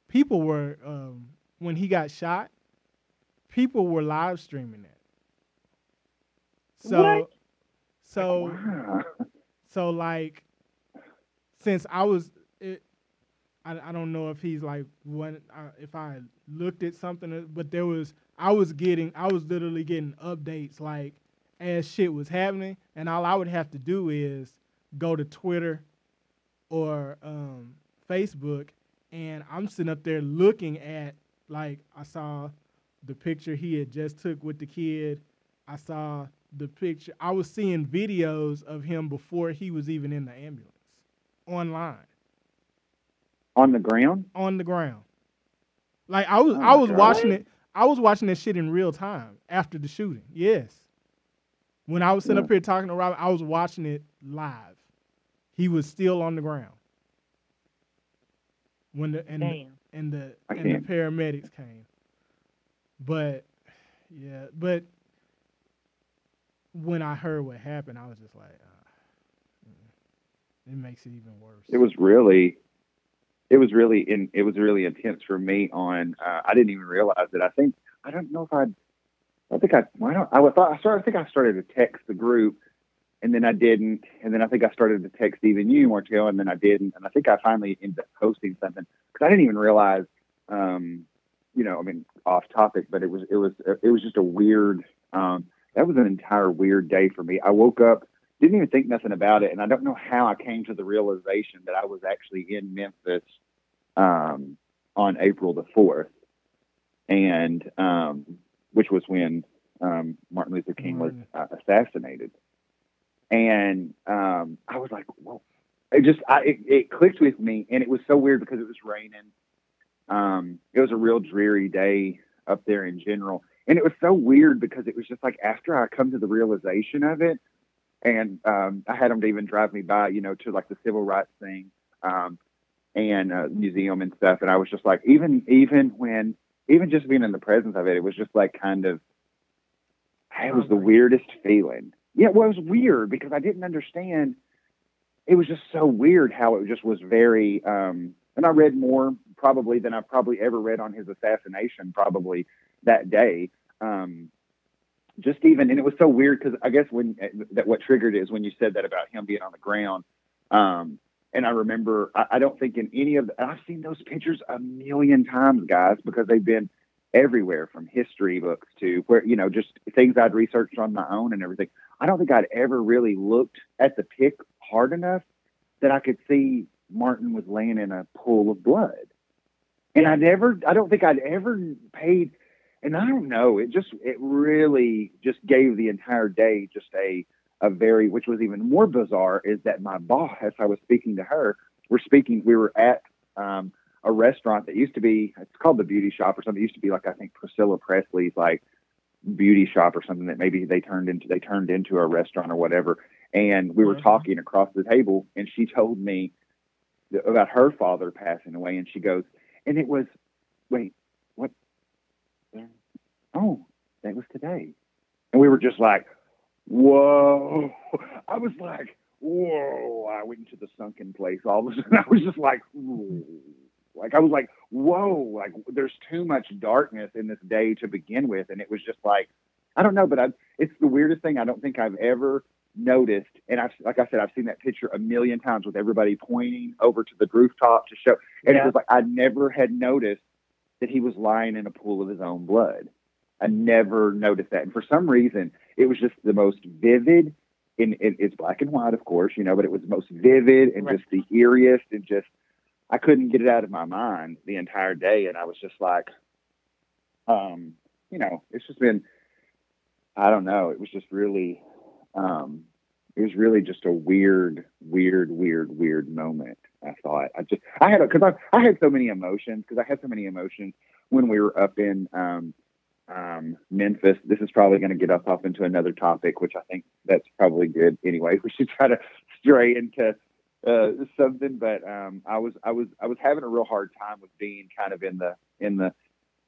people were, um, when he got shot, people were live streaming it. So, what? so, wow. so like, since I was, it, I, I don't know if he's like, one, I, if I looked at something, but there was, I was getting, I was literally getting updates like as shit was happening. And all I would have to do is go to Twitter or um, Facebook, and I'm sitting up there looking at, like, I saw the picture he had just took with the kid. I saw the picture. I was seeing videos of him before he was even in the ambulance online. On the ground? On the ground. Like, I was, oh I was God. watching it. I was watching that shit in real time after the shooting. Yes. When I was sitting yeah. up here talking to Robert, I was watching it live. He was still on the ground when the and Damn. the and the, and the paramedics came. But yeah, but when I heard what happened, I was just like, uh, it makes it even worse. It was really, it was really, in, it was really intense for me. On uh, I didn't even realize it. I think I don't know if I. I think I, I don't, I thought I started, I think I started to text the group and then I didn't. And then I think I started to text even you, Martial, and then I didn't. And I think I finally ended up posting something because I didn't even realize, um, you know, I mean, off topic, but it was, it was, it was just a weird, um, that was an entire weird day for me. I woke up, didn't even think nothing about it. And I don't know how I came to the realization that I was actually in Memphis, um, on April the fourth. And, um, which was when um, Martin Luther King was uh, assassinated. And um, I was like, whoa. It just, I, it, it clicked with me. And it was so weird because it was raining. Um, it was a real dreary day up there in general. And it was so weird because it was just like, after I come to the realization of it, and um, I had them to even drive me by, you know, to like the civil rights thing um, and uh, museum and stuff. And I was just like, even, even when, even just being in the presence of it, it was just like kind of, it was the weirdest feeling. Yeah, well, it was weird because I didn't understand. It was just so weird how it just was very, um, and I read more probably than I probably ever read on his assassination probably that day. Um, just even, and it was so weird because I guess when that what triggered it is when you said that about him being on the ground. Um, And I remember, I, I don't think in any of the, I've seen those pictures a million times, guys, because they've been everywhere from history books to where, you know, just things I'd researched on my own and everything. I don't think I'd ever really looked at the pic hard enough that I could see Martin was laying in a pool of blood. And I never, I don't think I'd ever paid, and I don't know, it just, it really just gave the entire day just a, A very, which was even more bizarre, is that my boss, I was speaking to her, we're speaking, we were at um, a restaurant that used to be, it's called the Beauty Shop or something. It used to be like, I think Priscilla Presley's like beauty shop or something that maybe they turned into, they turned into a restaurant or whatever. And we were mm-hmm. talking across the table and she told me th- about her father passing away. And she goes, and it was, wait, what? Oh, that was today. And we were just like, whoa. I was like, whoa. I went into the sunken place all of a sudden. I was just like, whoa. Like, I was like, whoa. Like, there's too much darkness in this day to begin with. And it was just like, I don't know, but I, it's the weirdest thing I don't think I've ever noticed. And I've, like I said, I've seen that picture a million times with everybody pointing over to the rooftop to show. And yeah. It was like, I never had noticed that he was lying in a pool of his own blood. I never noticed that. And for some reason, it was just the most vivid, and it's black and white, of course, you know, but it was the most vivid and right. just the eeriest, and just, I couldn't get it out of my mind the entire day. And I was just like, um, you know, it's just been, I don't know. It was just really, um, it was really just a weird, weird, weird, weird moment. I thought I just, I had, a, cause I, I had so many emotions cause I had so many emotions when we were up in, um, Um, Memphis. This is probably going to get us off into another topic, which I think that's probably good. Anyway, we should try to stray into uh, something. But um, I was, I was, I was having a real hard time with being kind of in the in the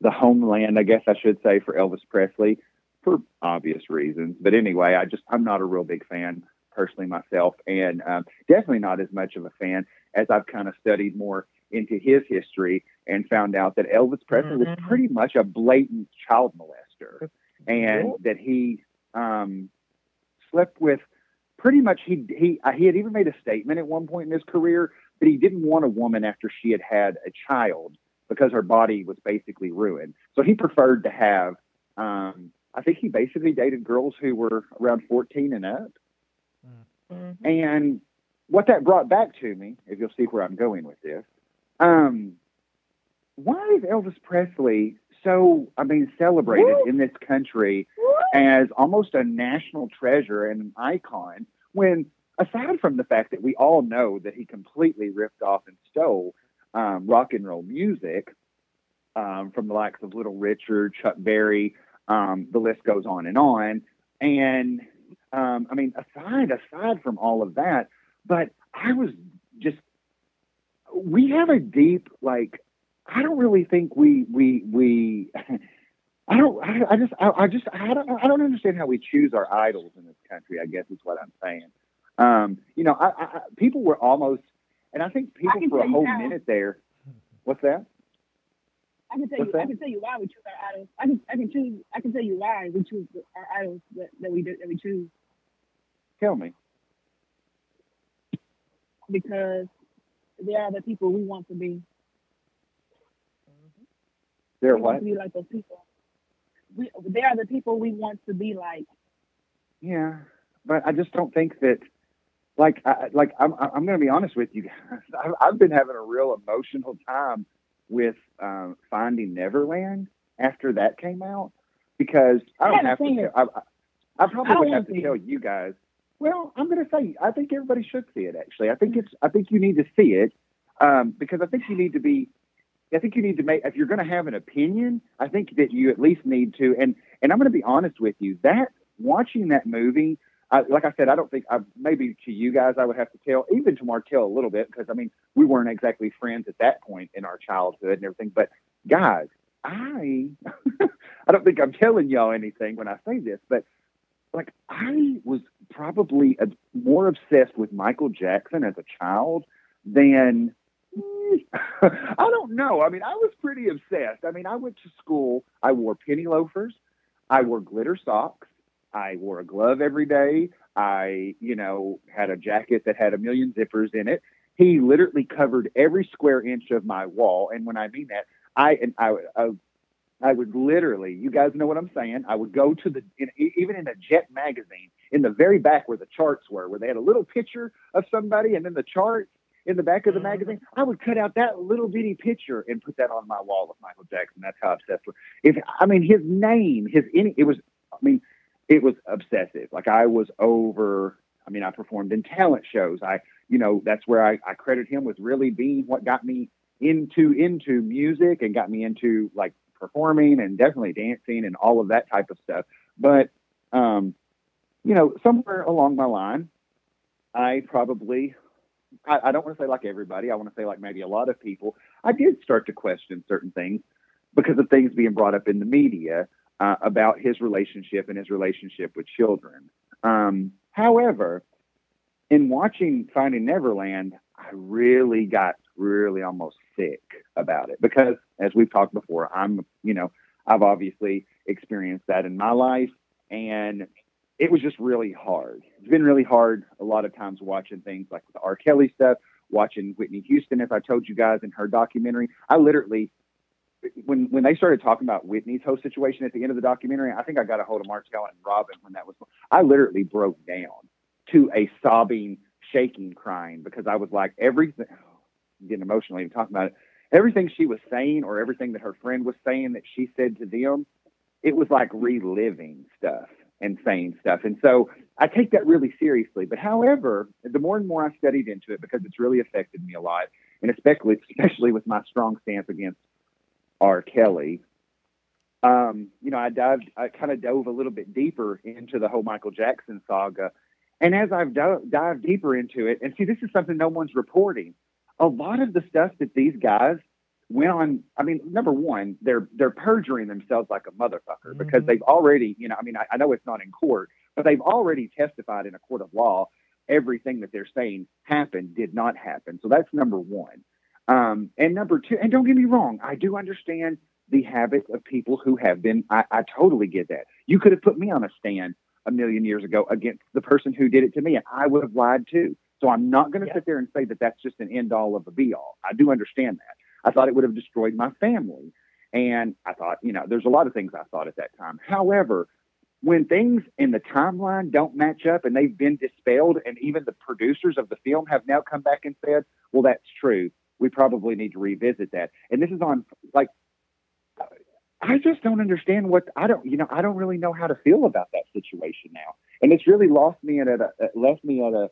the homeland, I guess I should say, for Elvis Presley, for obvious reasons. But anyway, I just, I'm not a real big fan personally myself, and um, definitely not as much of a fan as I've kind of studied more into his history and found out that Elvis Presley mm-hmm. was pretty much a blatant child molester, and that he um, slept with pretty much, he, he, he had even made a statement at one point in his career that he didn't want a woman after she had had a child because her body was basically ruined. So he preferred to have, um, I think he basically dated girls who were around fourteen and up. Mm-hmm. And what that brought back to me, if you'll see where I'm going with this, um, why is Elvis Presley so, I mean, celebrated Woo! in this country Woo! as almost a national treasure and an icon, when, aside from the fact that we all know that he completely ripped off and stole um, rock and roll music um, from the likes of Little Richard, Chuck Berry, um, the list goes on and on. And, um, I mean, aside, aside from all of that, but I was just, we have a deep, like, I don't really think we, we, we, I don't, I, I just, I, I just, I don't, I don't understand how we choose our idols in this country, I guess is what I'm saying. Um, you know, I, I, people were almost, and I think people I for a whole how. minute there, what's that? I can tell what's you, that? I can tell you why we choose our idols. I can, I can choose, I can tell you why we choose our idols that, that we do, that we choose. Tell me. Because they are the people we want to be. They're we what? We like those people. We, they are the people we want to be like. Yeah, but I just don't think that. Like, I, like I'm, I'm going to be honest with you guys. I've, I've been having a real emotional time with um, Finding Neverland after that came out, because I don't I have to. Tell, I, I probably I would have to tell it. you guys. Well, I'm going to say I think everybody should see it. Actually, I think it's. I think you need to see it um, because I think you need to be. I think you need to make, if you're going to have an opinion, I think that you at least need to, and, and I'm going to be honest with you, that watching that movie, I, like I said, I don't think, I, maybe to you guys I would have to tell, even to Martell a little bit, because I mean, we weren't exactly friends at that point in our childhood and everything, but guys, I, I don't think I'm telling y'all anything when I say this, but like, I was probably more obsessed with Michael Jackson as a child than I don't know. I mean, I was pretty obsessed. I mean, I went to school. I wore penny loafers. I wore glitter socks. I wore a glove every day. I, you know, had a jacket that had a million zippers in it. He literally covered every square inch of my wall. And when I mean that, I and I, I, I would literally, you guys know what I'm saying. I would go to the, in, even in a Jet magazine, in the very back where the charts were, where they had a little picture of somebody and then the charts. In the back of the magazine, I would cut out that little bitty picture and put that on my wall of Michael Jackson. That's how obsessed with. If I mean his name, his any, it was. I mean, it was obsessive. Like I was over. I mean, I performed in talent shows. I, you know, that's where I, I credit him with really being what got me into into music and got me into like performing and definitely dancing and all of that type of stuff. But, um, you know, somewhere along my line, I probably. I, I don't want to say like everybody. I want to say like maybe a lot of people. I did start to question certain things because of things being brought up in the media uh, about his relationship and his relationship with children. Um, however, in watching Finding Neverland, I really got really almost sick about it because, as we've talked before, I'm, you know, I've obviously experienced that in my life, and it was just really hard. It's been really hard a lot of times watching things like the R. Kelly stuff, watching Whitney Houston, if I told you guys in her documentary. I literally, when when they started talking about Whitney's whole situation at the end of the documentary, I think I got a hold of Martell and Robin when that was, I literally broke down to a sobbing, shaking, crying, because I was like, everything, getting emotional even talking about it, everything she was saying or everything that her friend was saying that she said to them, it was like reliving stuff. And saying stuff. And so I take that really seriously. But however, the more and more I studied into it, because it's really affected me a lot, and especially especially with my strong stance against R. Kelly, um, you know, I dived, I kind of dove a little bit deeper into the whole Michael Jackson saga. And as I've dove, dived deeper into it, and see, this is something no one's reporting. A lot of the stuff that these guys went on, I mean, number one, they're they're perjuring themselves like a motherfucker mm-hmm. because they've already, you know, I mean, I, I know it's not in court, but they've already testified in a court of law. Everything that they're saying happened did not happen. So that's number one. Um, and number two, and don't get me wrong, I do understand the habits of people who have been, I, I totally get that. You could have put me on a stand a million years ago against the person who did it to me, and I would have lied too. So I'm not going to yeah. sit there and say that that's just an end all of a be all. I do understand that. I thought it would have destroyed my family. And I thought, you know, there's a lot of things I thought at that time. However, when things in the timeline don't match up and they've been dispelled, and even the producers of the film have now come back and said, well, that's true, we probably need to revisit that. And this is on, like, I just don't understand what, I don't, you know, I don't really know how to feel about that situation now. And it's really lost me at a, left me at a,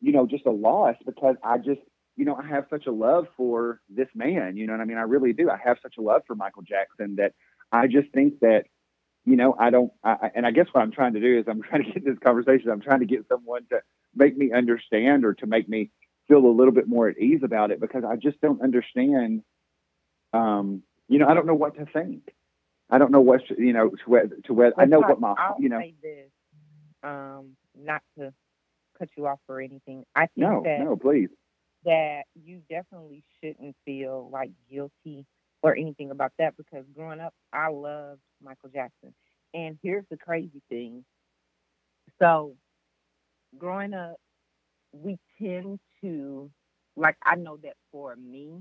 you know, just a loss, because I just, you know, I have such a love for this man, you know what I mean? I really do. I have such a love for Michael Jackson that I just think that, you know, I don't, I, and I guess what I'm trying to do is I'm trying to get this conversation. I'm trying to get someone to make me understand, or to make me feel a little bit more at ease about it, because I just don't understand. Um, you know, I don't know what to think. I don't know what, you know, to where, to where I know what my, you know. I'll say this, um, not to cut you off or anything. I think no, that, no, please. that you definitely shouldn't feel like guilty or anything about that, because growing up, I loved Michael Jackson. And here's the crazy thing. So growing up, we tend to, like, I know that for me,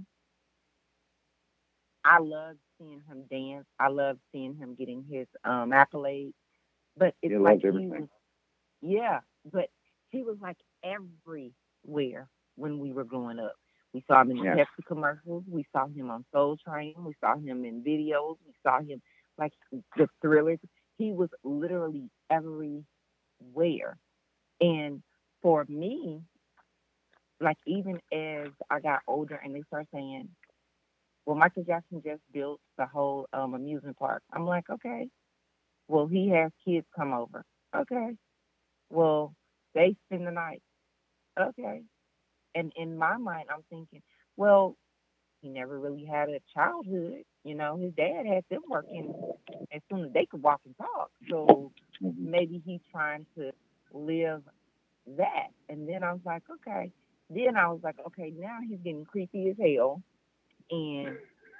I loved seeing him dance. I loved seeing him getting his um, accolades. But it's you like he was, yeah, but he was like everywhere when we were growing up. We saw him in the yeah. Pepsi commercials. We saw him on Soul Train. We saw him in videos. We saw him, like, the Thrillers. He was literally everywhere. And for me, like, even as I got older and they started saying, well, Michael Jackson just built the whole um, amusement park. I'm like, okay. Well, he has kids come over. Okay. Well, they spend the night. Okay. And in my mind, I'm thinking, well, he never really had a childhood. You know, his dad had them working as soon as they could walk and talk. So maybe he's trying to live that. And then I was like, okay. Then I was like, okay, now he's getting creepy as hell. And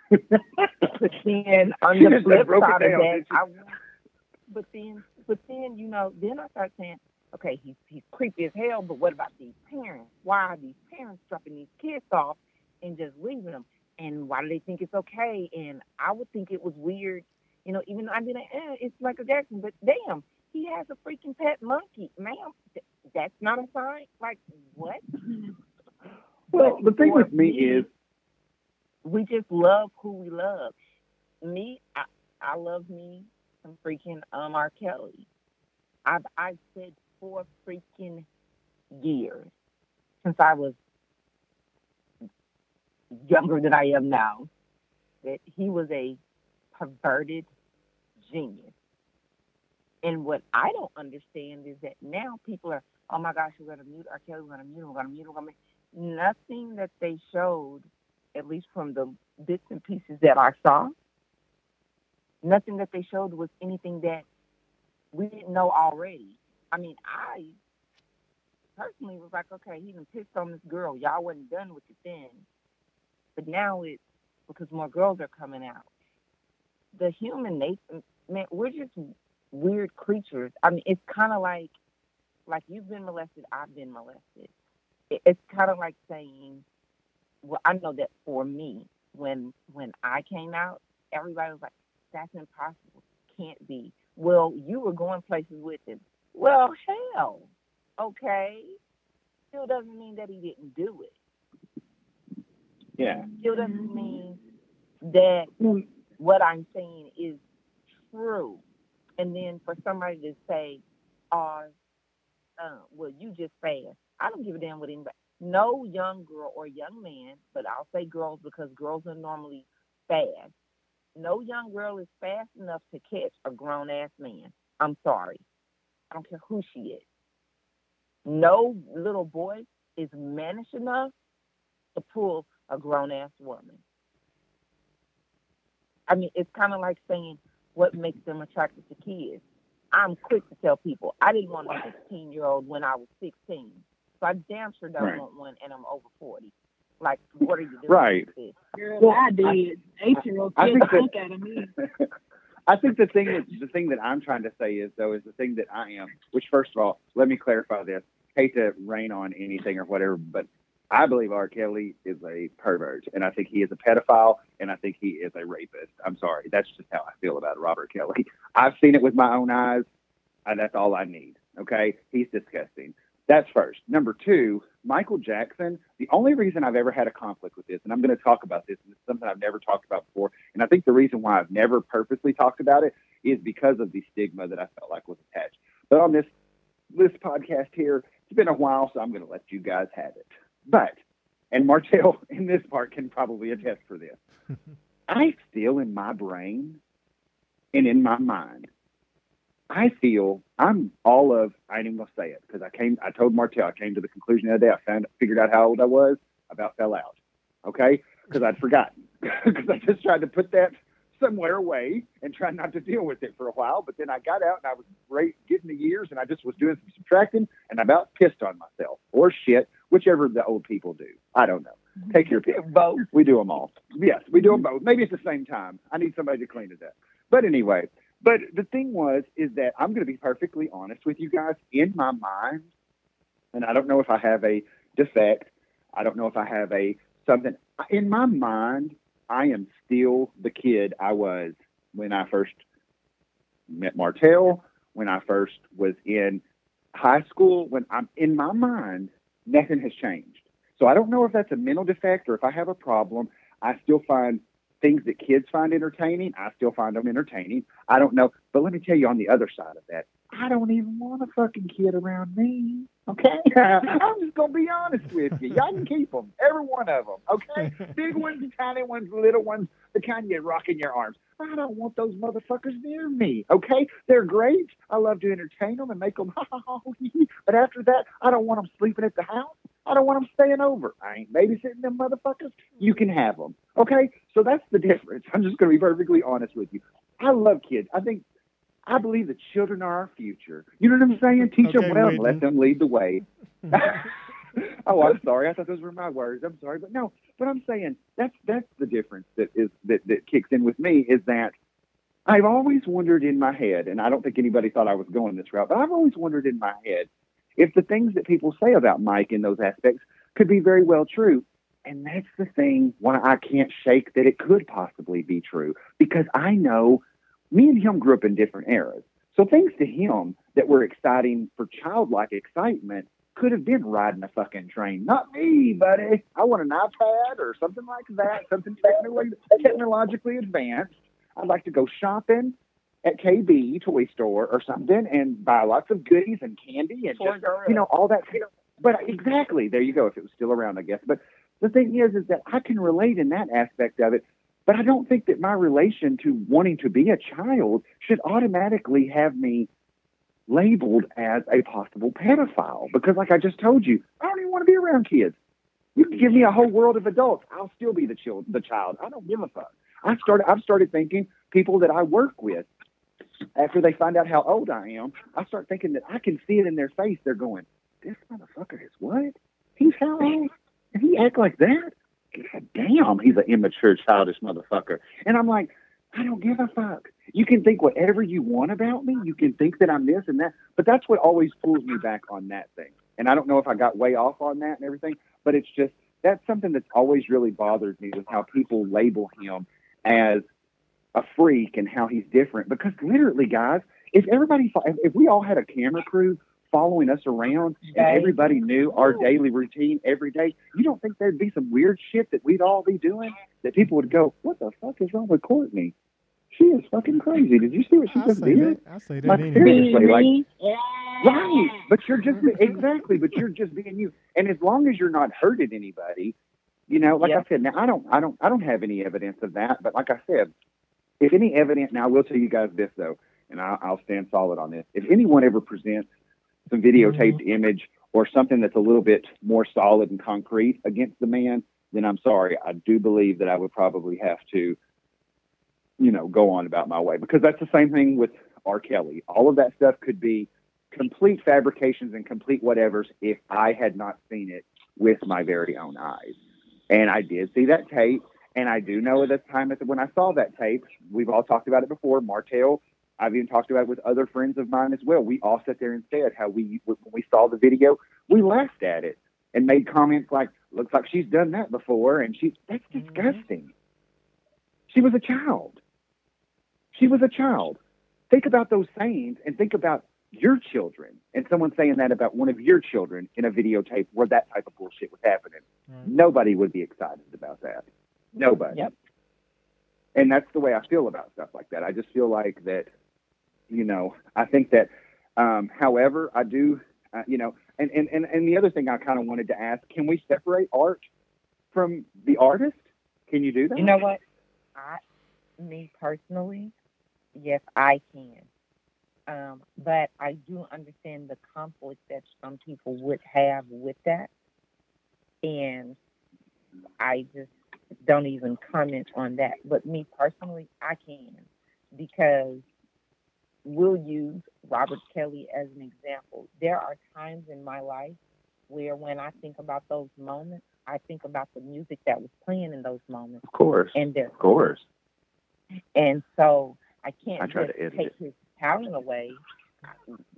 but then on the flip side of that, I went, but then, but then, you know, then I start saying, okay, he's he's creepy as hell, but what about these parents? Why are these parents dropping these kids off and just leaving them? And why do they think it's okay? And I would think it was weird, you know, even though I didn't, eh, it's Michael Jackson, but damn, he has a freaking pet monkey. Ma'am, th- that's not a sign? Like, what? Well, but the thing with me is, we just love who we love. Me, I, I love me some freaking um, R. Kelly. I've, I've said four freaking years since I was younger than I am now that he was a perverted genius. And what I don't understand is that now people are, oh my gosh, we're going to mute R. Kelly, we're going to mute him, we're going to mute him, we're going to mute him. Nothing that they showed, at least from the bits and pieces that I saw, nothing that they showed was anything that we didn't know already. I mean, I personally was like, okay, he even pissed on this girl. Y'all wasn't done with it then. But now it's because more girls are coming out. The human nature, man, we're just weird creatures. I mean, it's kind of like, like you've been molested, I've been molested. It's kind of like saying, well, I know that for me, when when I came out, everybody was like, that's impossible. Can't be. Well, you were going places with him. Well, hell, okay. Still doesn't mean that he didn't do it. Yeah. Still doesn't mean that what I'm saying is true. And then for somebody to say, oh, uh, well, you just fast. I don't give a damn what anybody. No young girl or young man, but I'll say girls because girls are normally fast. No young girl is fast enough to catch a grown-ass man. I'm sorry. I don't care who she is. No little boy is mannish enough to pull a grown-ass woman. I mean, it's kind of like saying what makes them attracted to kids. I'm quick to tell people, I didn't want a sixteen-year-old when I was sixteen. So I damn sure don't right. want one, and I'm over forty. Like, what are you doing? Right. Girl, well, I did. Eight-year-old kids look out of me. I think the thing that the thing that I'm trying to say is, though, is the thing that I am, which, first of all, let me clarify this. Hate to rain on anything or whatever, but I believe R. Kelly is a pervert, and I think he is a pedophile, and I think he is a rapist. I'm sorry. That's just how I feel about Robert Kelly. I've seen it with my own eyes. I, that's all I need. Okay. He's disgusting. That's first. Number two, Michael Jackson, the only reason I've ever had a conflict with this, and I'm going to talk about this, and it's something I've never talked about before, and I think the reason why I've never purposely talked about it is because of the stigma that I felt like was attached. But on this, this podcast here, it's been a while, so I'm going to let you guys have it. But, and Martell in this part can probably attest for this, I still in my brain and in my mind, I feel I'm all of, I ain't even going to say it because I came, I told Martell, I came to the conclusion the other day, I found, figured out how old I was, about fell out. Okay. Cause I'd forgotten because I just tried to put that somewhere away and try not to deal with it for a while. But then I got out and I was right getting the years and I just was doing some subtracting and I about pissed on myself or shit, whichever the old people do. I don't know. Take your pick. Both. We do them all. Yes. We do them both. Maybe at the same time. I need somebody to clean it up. But anyway, But the thing was, is that I'm going to be perfectly honest with you guys in my mind. And I don't know if I have a defect. I don't know if I have a something in my mind. I am still the kid I was when I first met Martell, when I first was in high school, when I'm in my mind, nothing has changed. So I don't know if that's a mental defect or if I have a problem. I still find things that kids find entertaining, I still find them entertaining. I don't know. But let me tell you on the other side of that, I don't even want a fucking kid around me. Okay? I'm just going to be honest with you. Y'all can keep them. Every one of them. Okay? Big ones, the tiny ones, little ones, the kind you rock in your arms. I don't want those motherfuckers near me. Okay? They're great. I love to entertain them and make them, but after that, I don't want them sleeping at the house. I don't want them staying over. I ain't babysitting them motherfuckers. You can have them. Okay? So that's the difference. I'm just going to be perfectly honest with you. I love kids. I think, I believe that children are our future. You know what I'm saying? Teach okay, them well and let them lead the way. Oh, I'm sorry. I thought those were my words. I'm sorry. But no, but I'm saying that's, that's the difference that is, that, that kicks in with me is that I've always wondered in my head, and I don't think anybody thought I was going this route, but I've always wondered in my head, if the things that people say about Mike in those aspects could be very well true. And that's the thing why I can't shake that it could possibly be true, because I know me and him grew up in different eras. So things to him that were exciting for childlike excitement could have been riding a fucking train. Not me, buddy. I want an iPad or something like that, something technologically advanced. I'd like to go shopping at K B toy store or something and buy lots of goodies and candy and just, you know, all that. But exactly, there you go. If it was still around, I guess. But the thing is, is that I can relate in that aspect of it, but I don't think that my relation to wanting to be a child should automatically have me labeled as a possible pedophile. Because like I just told you, I don't even want to be around kids. You can give me a whole world of adults. I'll still be the child, the child. I don't give a fuck. I started, I've started thinking people that I work with, after they find out how old I am, I start thinking that I can see it in their face. They're going, this motherfucker is what? He's how old? And he act like that? God damn, he's an immature, childish motherfucker. And I'm like, I don't give a fuck. You can think whatever you want about me. You can think that I'm this and that. But that's what always pulls me back on that thing. And I don't know if I got way off on that and everything, but it's just, that's something that's always really bothered me, is how people label him as a freak and how he's different. Because literally, guys, if everybody, if we all had a camera crew following us around and everybody knew our daily routine every day, you don't think there'd be some weird shit that we'd all be doing that people would go, what the fuck is wrong with Courtney? She is fucking crazy. Did you see what she just did? I say that seriously, like, right? But you're just exactly, but you're just being you. And as long as you're not hurting anybody, you know, like yep. I said, now I don't, I don't, I don't have any evidence of that. But like I said, if any evidence, now I will tell you guys this though, and I'll, I'll stand solid on this. If anyone ever presents some videotaped mm-hmm. image or something that's a little bit more solid and concrete against the man, then I'm sorry. I do believe that I would probably have to, you know, go on about my way, because that's the same thing with R. Kelly. All of that stuff could be complete fabrications and complete whatevers if I had not seen it with my very own eyes. And I did see that tape. And I do know at the time when I saw that tape, we've all talked about it before. Martell, I've even talked about it with other friends of mine as well. We all sat there and said how we, when we saw the video, we laughed at it and made comments like, looks like she's done that before. And she, that's disgusting. She was a child. She was a child. Think about those sayings and think about your children and someone saying that about one of your children in a videotape where that type of bullshit was happening. Mm. Nobody would be excited about that. Nobody. Yep. And that's the way I feel about stuff like that. I just feel like that, you know, I think that, um, however, I do, uh, you know, and, and, and, and the other thing I kind of wanted to ask, can we separate art from the artist? Can you do that? You know what? I, me personally, yes, I can. Um, but I do understand the conflict that some people would have with that. And I just don't even comment on that. But me personally, I can. Because we'll use Robert Kelly as an example. There are times in my life where when I think about those moments, I think about the music that was playing in those moments. Of course. And their of course. And so I can't I try just to edit take it. his talent away.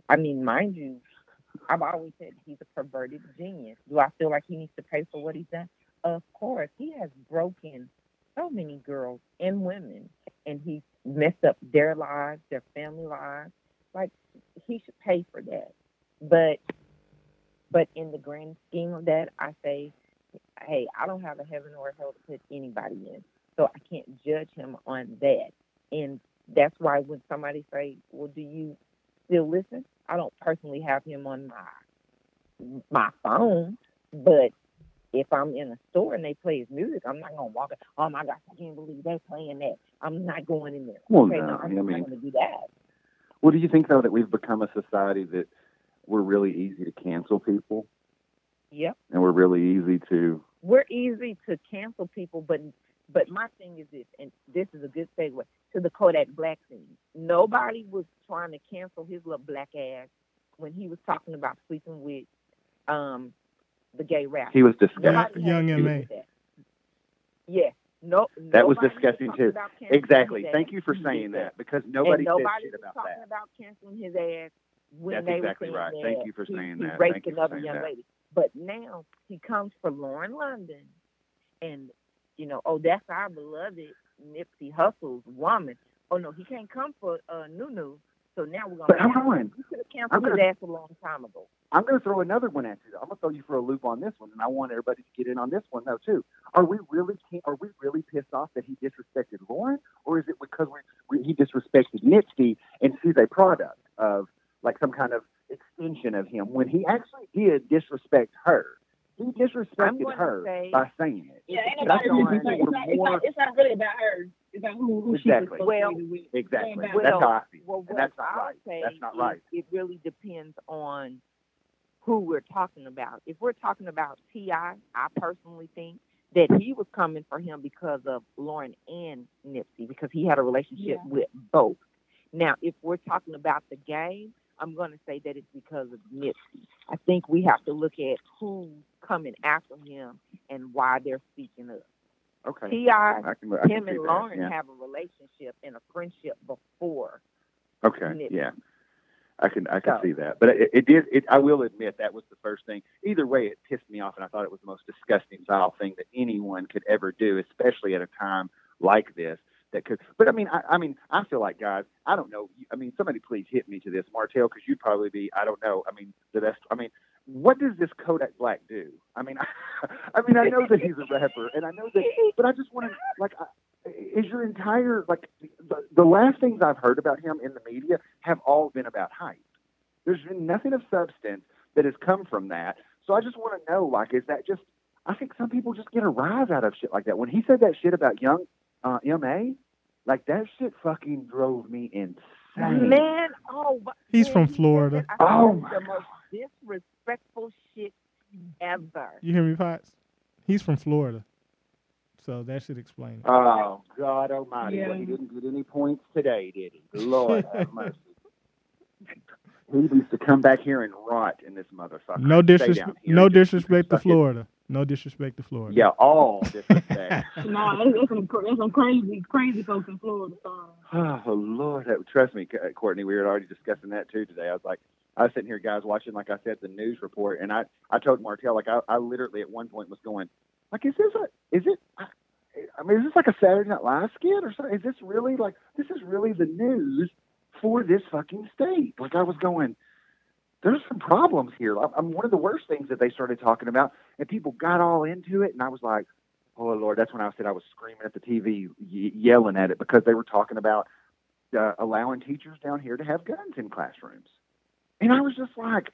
I mean, mind you, I've always said he's a perverted genius. Do I feel like he needs to pay for what he's done? Of course. He has broken so many girls and women, and he's messed up their lives, their family lives. Like, he should pay for that. But, but in the grand scheme of that, I say, hey, I don't have a heaven or a hell to put anybody in, so I can't judge him on that. And that's why when somebody say, well, do you still listen? I don't personally have him on my my phone, but if I'm in a store and they play his music, I'm not going to walk in, oh, my gosh, I can't believe they're playing that. I'm not going in there. Well, okay, no, no, I'm I mean, not going to do that. Well, do you think, though, that we've become a society that we're really easy to cancel people? Yep. And we're really easy to... We're easy to cancel people, but... But my thing is this, and this is a good segue to the Kodak Black scene. Nobody was trying to cancel his little black ass when he was talking about sleeping with um, the gay rapper. He was disgusting. Young M A. Yeah. No, that was disgusting too. Exactly. Thank you for saying that, because nobody said shit about that. Nobody was talking about canceling his ass when they were saying that. That's exactly right. Thank you for saying that. He raped another young lady. But now he comes for Lauren London and... You know, oh, that's our beloved Nipsey Hussle's woman. Oh, no, he can't come for uh, Nunu. So now we're going to... You could have canceled his ass a long time ago. I'm going to throw another one at you. I'm going to throw you for a loop on this one, and I want everybody to get in on this one, though, too. Are we really Are we really pissed off that he disrespected Lauren, or is it because we, he disrespected Nipsey and she's a product of, like, some kind of extension of him when he actually did disrespect her? He disrespected her say, by saying it. Yeah, ain't about her. It's, like, it's, not, it's, not, it's not really about her. It's about who, who exactly. she was well, with. Exactly. Well, that's how I feel. Well, that's not I'll right. That's not right. It really depends on who we're talking about. If we're talking about T I, I personally think that he was coming for him because of Lauren and Nipsey, because he had a relationship yeah. with both. Now, if we're talking about the game, I'm going to say that it's because of Nipsey. I think we have to look at who's coming after him and why they're speaking up. Okay. T I, him and Lauren yeah. have a relationship and a friendship before. Okay. Nipsey. Yeah, I can I can so. see that, but it, it did. It, I will admit that was the first thing. Either way, it pissed me off, and I thought it was the most disgusting foul thing that anyone could ever do, especially at a time like this. That could, but I mean, I, I mean, I feel like, guys, I don't know. I mean, somebody please hit me to this, Martell, because you'd probably be, I don't know. I mean, the best. I mean, what does this Kodak Black do? I mean, I, I mean, I know that he's a rapper, and I know that, but I just want to, like, I, is your entire like the, the last things I've heard about him in the media have all been about hype. There's been nothing of substance that has come from that. So I just want to know, like, is that just? I think some people just get a rise out of shit like that. When he said that shit about Young Uh, M A, like that shit fucking drove me insane. Man, oh, but he's man, from Florida. He oh, my the God. most disrespectful shit ever. You hear me, Potts? He's from Florida, so that should explain it. Oh God Almighty! Yeah. Well, he didn't get any points today, did he? Lord have mercy. He needs to come back here and rot in this motherfucker. No disrespect. No disrespect to Florida. No disrespect to Florida. Yeah, all disrespect. No, there's, there's, some, there's some crazy, crazy folks in Florida. So. Oh, Lord. Trust me, Courtney, we were already discussing that, too, today. I was like, I was sitting here, guys, watching, like I said, the news report, and I, I told Martell, like, I, I literally at one point was going, like, is this a, is it, I mean, is this like a Saturday Night Live skit or something? Is this really, like, this is really the news for this fucking state. Like, I was going, there's some problems here. I'm one of the worst things that they started talking about, and people got all into it, and I was like, oh, Lord, that's when I said I was screaming at the T V, y- yelling at it, because they were talking about uh, allowing teachers down here to have guns in classrooms. And I was just like,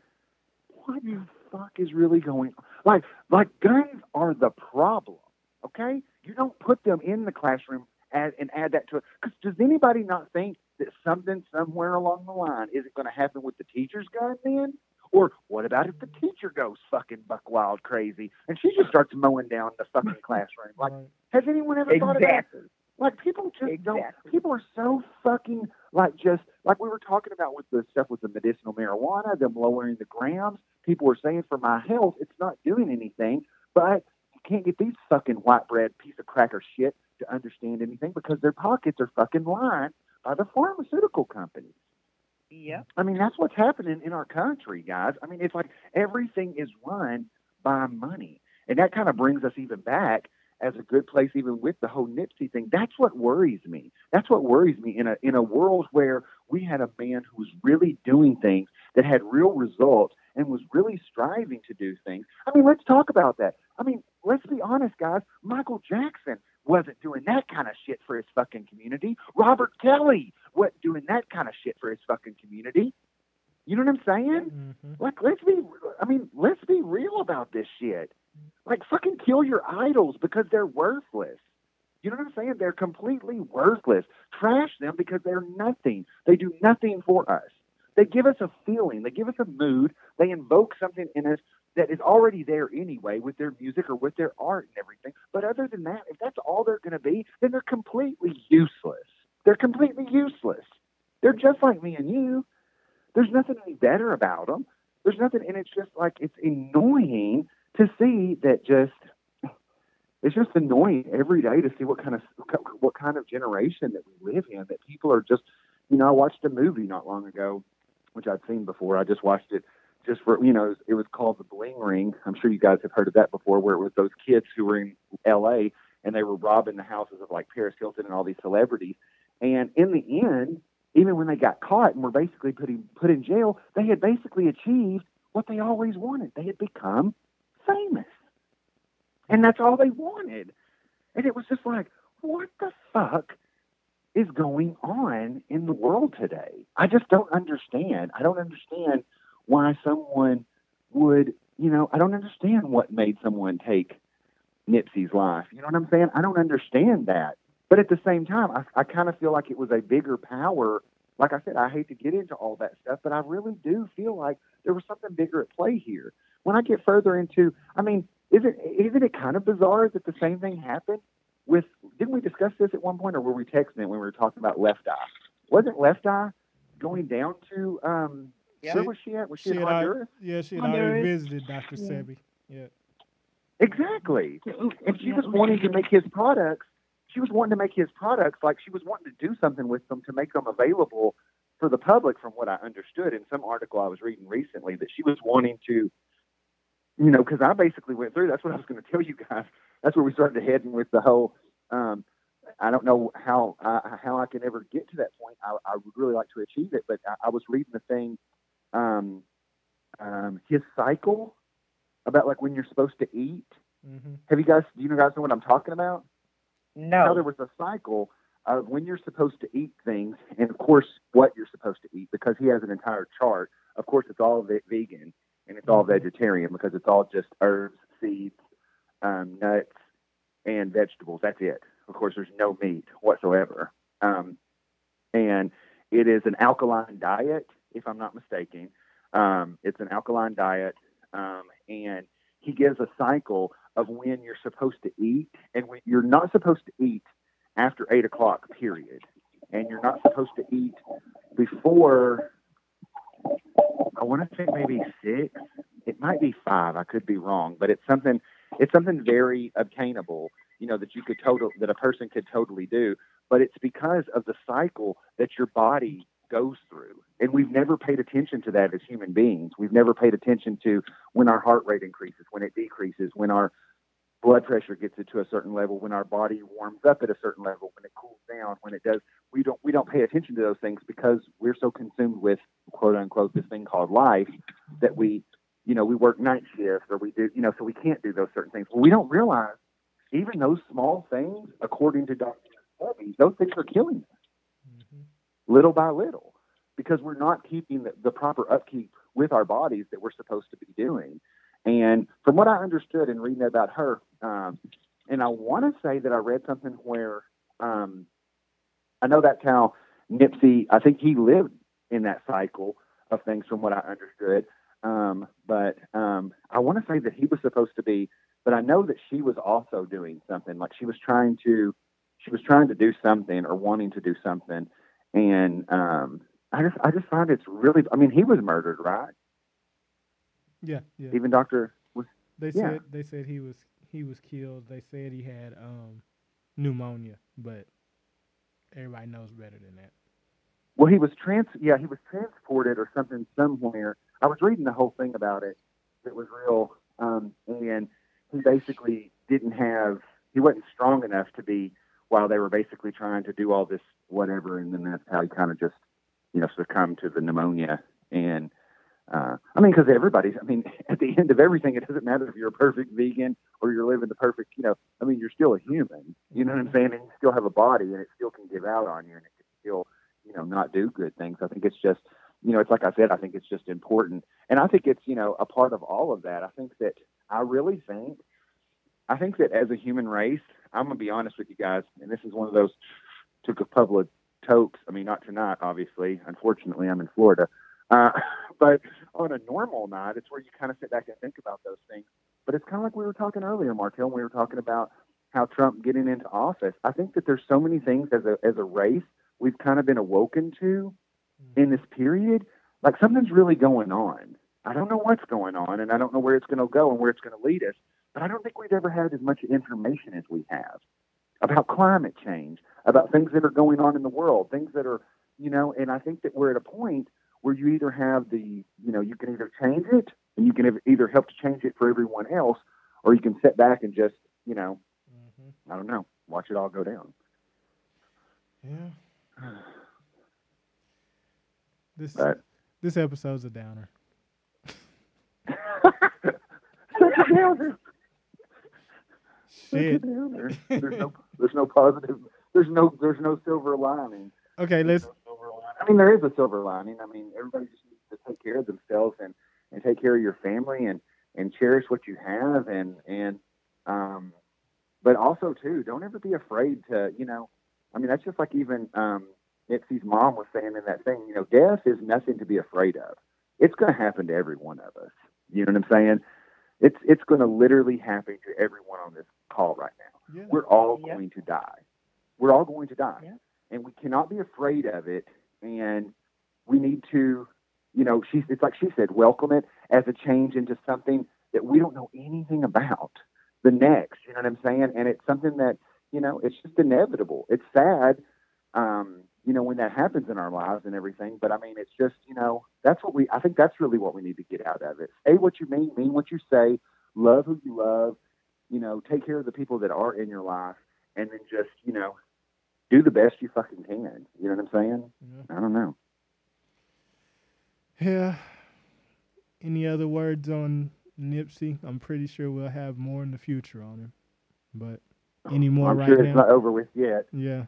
what the fuck is really going on? Like, like guns are the problem, okay? You don't put them in the classroom and, and add that to it. Because does anybody not think that something somewhere along the line isn't going to happen with the teacher's gun then? Or what about if the teacher goes fucking buck wild crazy and she just starts mowing down the fucking classroom? Like, has anyone ever exactly. thought about this? Like, people just exactly. don't. People are so fucking, like, just, like we were talking about with the stuff with the medicinal marijuana, them lowering the grams. People are saying, for my health, it's not doing anything. But you can't get these fucking white bread piece of cracker shit to understand anything because their pockets are fucking lined by the pharmaceutical companies. Yeah. I mean, that's what's happening in our country, guys. I mean, it's like everything is run by money. And that kind of brings us even back as a good place, even with the whole Nipsey thing. That's what worries me. That's what worries me in a in a world where we had a man who was really doing things that had real results and was really striving to do things. I mean, let's talk about that. I mean, let's be honest, guys. Michael Jackson wasn't doing that kind of shit for his fucking community. Robert Kelly wasn't doing that kind of shit for his fucking community. You know what I'm saying? Mm-hmm. Like, let's be, I mean, let's be real about this shit. Like, fucking kill your idols because they're worthless. You know what I'm saying? They're completely worthless. Trash them because they're nothing. They do nothing for us. They give us a feeling. They give us a mood. They invoke something in us that is already there anyway with their music or with their art and everything. But other than that, if that's all they're going to be, then they're completely useless. They're completely useless. They're just like me and you. There's nothing any better about them. There's nothing, and it's just like, it's annoying to see that just, it's just annoying every day to see what kind of, what kind of generation that we live in, that people are just, you know, I watched a movie not long ago, which I'd seen before. I just watched it just for, you know, it was called The Bling Ring. I'm sure you guys have heard of that before, where it was those kids who were in L A and they were robbing the houses of like Paris Hilton and all these celebrities. And in the end, even when they got caught and were basically put in, put in jail, they had basically achieved what they always wanted. They had become famous. And that's all they wanted. And it was just like, what the fuck is going on in the world today? I just don't understand. I don't understand why someone would, you know, I don't understand what made someone take Nipsey's life. You know what I'm saying? I don't understand that. But at the same time, I, I kind of feel like it was a bigger power. Like I said, I hate to get into all that stuff, but I really do feel like there was something bigger at play here. When I get further into, I mean, isn't, isn't it kind of bizarre that the same thing happened with, didn't we discuss this at one point, or were we texting it when we were talking about Left Eye? Wasn't Left Eye going down to, um, yeah. where was she at? Was she, she in Honduras? I, yeah, she had already visited Doctor Yeah. Sebi. Yeah. Exactly. And she was wanting to make his products, she was wanting to make his products, like she was wanting to do something with them to make them available for the public, from what I understood in some article I was reading recently, that she was wanting to, you know, because I basically went through, that's what I was going to tell you guys. That's where we started heading with the whole, um, I don't know how uh, how I can ever get to that point. I, I would really like to achieve it, but I, I was reading the thing, um, um, his cycle, about like when you're supposed to eat. Mm-hmm. Have you guys, do you guys know what I'm talking about? No. How there was a cycle of when you're supposed to eat things, and of course what you're supposed to eat, because he has an entire chart. Of course, it's all vegan and it's all vegetarian because it's all just herbs, seeds, um, nuts, and vegetables. That's it. Of course, there's no meat whatsoever. Um, and it is an alkaline diet, if I'm not mistaken. Um, it's an alkaline diet. Um, and he gives a cycle of when you're supposed to eat and when you're not supposed to eat after eight o'clock, period. And you're not supposed to eat before, I want to say maybe six. It might be five. I could be wrong, but it's something, it's something very obtainable, you know, that you could total, that a person could totally do, but it's because of the cycle that your body goes through. And we've never paid attention to that as human beings. We've never paid attention to when our heart rate increases, when it decreases, when our blood pressure gets it to a certain level, when our body warms up at a certain level, when it cools down, when it does, we don't we don't pay attention to those things because we're so consumed with, quote unquote, this thing called life that we, you know, we work night shifts or we do, you know, so we can't do those certain things. Well, we don't realize even those small things, according to Doctor Sebi, those things are killing us mm-hmm. little by little because we're not keeping the, the proper upkeep with our bodies that we're supposed to be doing. And from what I understood in reading about her, um, and I want to say that I read something where um, I know that's how Nipsey, I think he lived in that cycle of things from what I understood. Um, but um, I want to say that he was supposed to be, but I know that she was also doing something, like she was trying to, she was trying to do something or wanting to do something. And um, I just, I just find it's really, I mean, he was murdered, right? Yeah, yeah. Even Doctor was. They yeah. said they said he was he was killed. They said he had um, pneumonia, but everybody knows better than that. Well, he was trans. Yeah, he was transported or something somewhere. I was reading the whole thing about it. It was real, um, and he basically didn't have. He wasn't strong enough to be. While they were basically trying to do all this whatever, and then that's how he kind of just, you know, succumbed to the pneumonia and. Uh, I mean, because everybody's, I mean, at the end of everything, it doesn't matter if you're a perfect vegan or you're living the perfect, you know, I mean, you're still a human, you know what I'm saying? And you still have a body and it still can give out on you and it can still, you know, not do good things. I think it's just, you know, it's like I said, I think it's just important. And I think it's, you know, a part of all of that. I think that I really think, I think that as a human race, I'm going to be honest with you guys. And this is one of those took a public tokes. I mean, not tonight, obviously, unfortunately, I'm in Florida. Uh, but on a normal night, it's where you kind of sit back and think about those things. But it's kind of like we were talking earlier, Markel, when we were talking about how Trump getting into office. I think that there's so many things as a as a race we've kind of been awoken to in this period. Like something's really going on. I don't know what's going on, and I don't know where it's going to go and where it's going to lead us. But I don't think we've ever had as much information as we have about climate change, about things that are going on in the world, things that are, you know, and I think that we're at a point where you either have the, you know, you can either change it and you can either help to change it for everyone else, or you can sit back and just, you know, mm-hmm. I don't know, watch it all go down. Yeah. This but. this episode's a downer. Such a downer. Shit. Such a downer. There's no, there's no positive. There's no, there's no silver lining. Okay, let's. I mean, there is a silver lining. I mean, everybody just needs to take care of themselves and, and take care of your family and, and cherish what you have. And, and um, but also, too, don't ever be afraid to, you know, I mean, that's just like even um, Nipsey's mom was saying in that thing, you know, death is nothing to be afraid of. It's going to happen to every one of us. You know what I'm saying? It's, it's going to literally happen to everyone on this call right now. Yeah. We're all yeah. going to die. We're all going to die. Yeah. And we cannot be afraid of it. And we need to, you know, she's, it's like she said, welcome it as a change into something that we don't know anything about the next, you know what I'm saying? And it's something that, you know, it's just inevitable. It's sad, um, you know, when that happens in our lives and everything. But I mean, it's just, you know, that's what we, I think that's really what we need to get out of it. Say what you mean, mean what you say, love who you love, you know, take care of the people that are in your life, and then just, you know, do the best you fucking can. You know what I'm saying? Yeah. I don't know. Yeah. Any other words on Nipsey? I'm pretty sure we'll have more in the future on him. But any more I'm right sure now? I'm sure it's not over with yet. Yeah.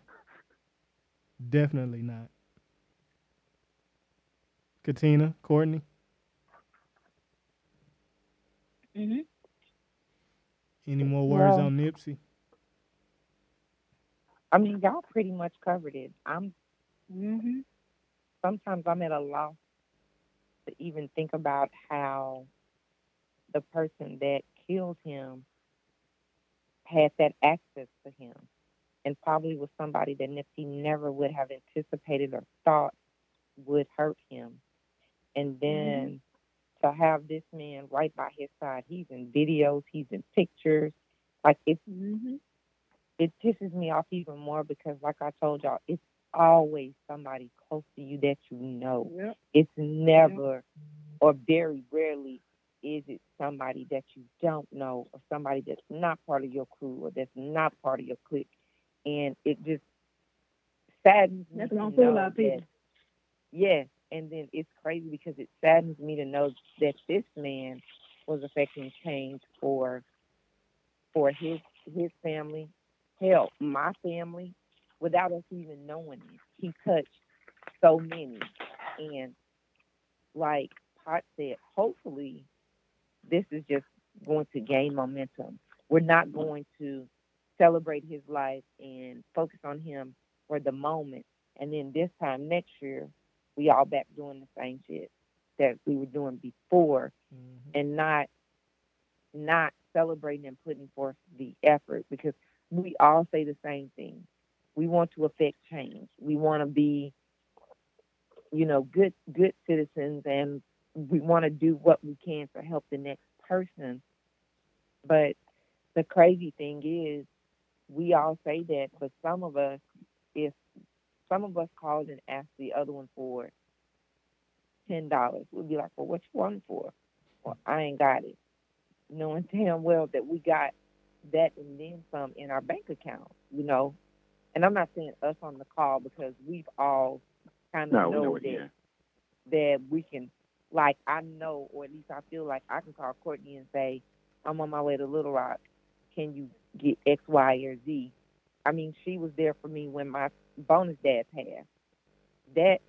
Definitely not. Katina, Courtney? Mm-hmm. Any more words well, on Nipsey? I mean, y'all pretty much covered it. I'm mm-hmm. sometimes I'm at a loss to even think about how the person that killed him had that access to him, and probably was somebody that Nipsey never would have anticipated or thought would hurt him. And then mm-hmm. to have this man right by his side, he's in videos, he's in pictures, like it's. Mm-hmm. It pisses me off even more because, like I told y'all, it's always somebody close to you that you know. Yep. It's never yep. or very rarely is it somebody that you don't know or somebody that's not part of your crew or that's not part of your clique? And it just saddens me. That's what I feel about people. Yes. And then it's crazy because it saddens me to know that this man was affecting change for for his his family, hell, my family, without us even knowing it. He touched so many. And like Pot said, hopefully this is just going to gain momentum. We're not going to celebrate his life and focus on him for the moment. And then this time next year, we all back doing the same shit that we were doing before, mm-hmm. and not not celebrating and putting forth the effort, because we all say the same thing. We want to affect change. We want to be, you know, good good citizens, and we want to do what we can to help the next person. But the crazy thing is, we all say that, but some of us, if some of us called and asked the other one for ten dollars, we'd be like, well, what you want for? Well, I ain't got it. Knowing damn well that we got that and then some in our bank account, you know. And I'm not saying us on the call, because we've all kind of no, know no, that, yeah. that we can, like, I know, or at least I feel like I can call Courtney and say, I'm on my way to Little Rock. Can you get X, Y, or Z? I mean, she was there for me when my bonus dad passed. That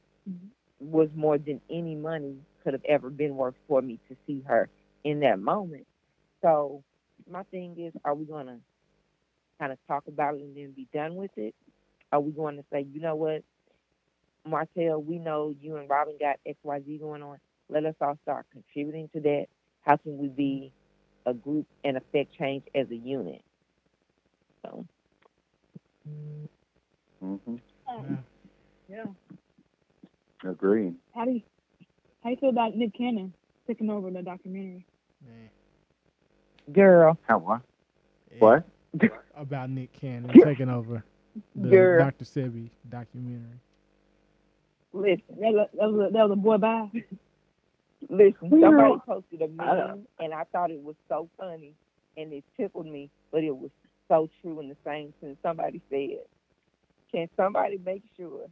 was more than any money could have ever been worth for me, to see her in that moment. So my thing is, are we going to kind of talk about it and then be done with it? Are we going to say, you know what, Martell, we know you and Robin got X Y Z going on. Let us all start contributing to that. How can we be a group and affect change as a unit? So. Mm-hmm. Um, yeah. yeah. Agreed. How do you how you feel about Nick Cannon taking over the documentary? Man. Girl. How what? Yeah. What? About Nick Cannon taking over the Girl. Doctor Sebi documentary. Listen, that was a, that was a boy bye. Listen, somebody posted a meme, and I thought it was so funny, and it tickled me, but it was so true in the same sense. Somebody said, can somebody make sure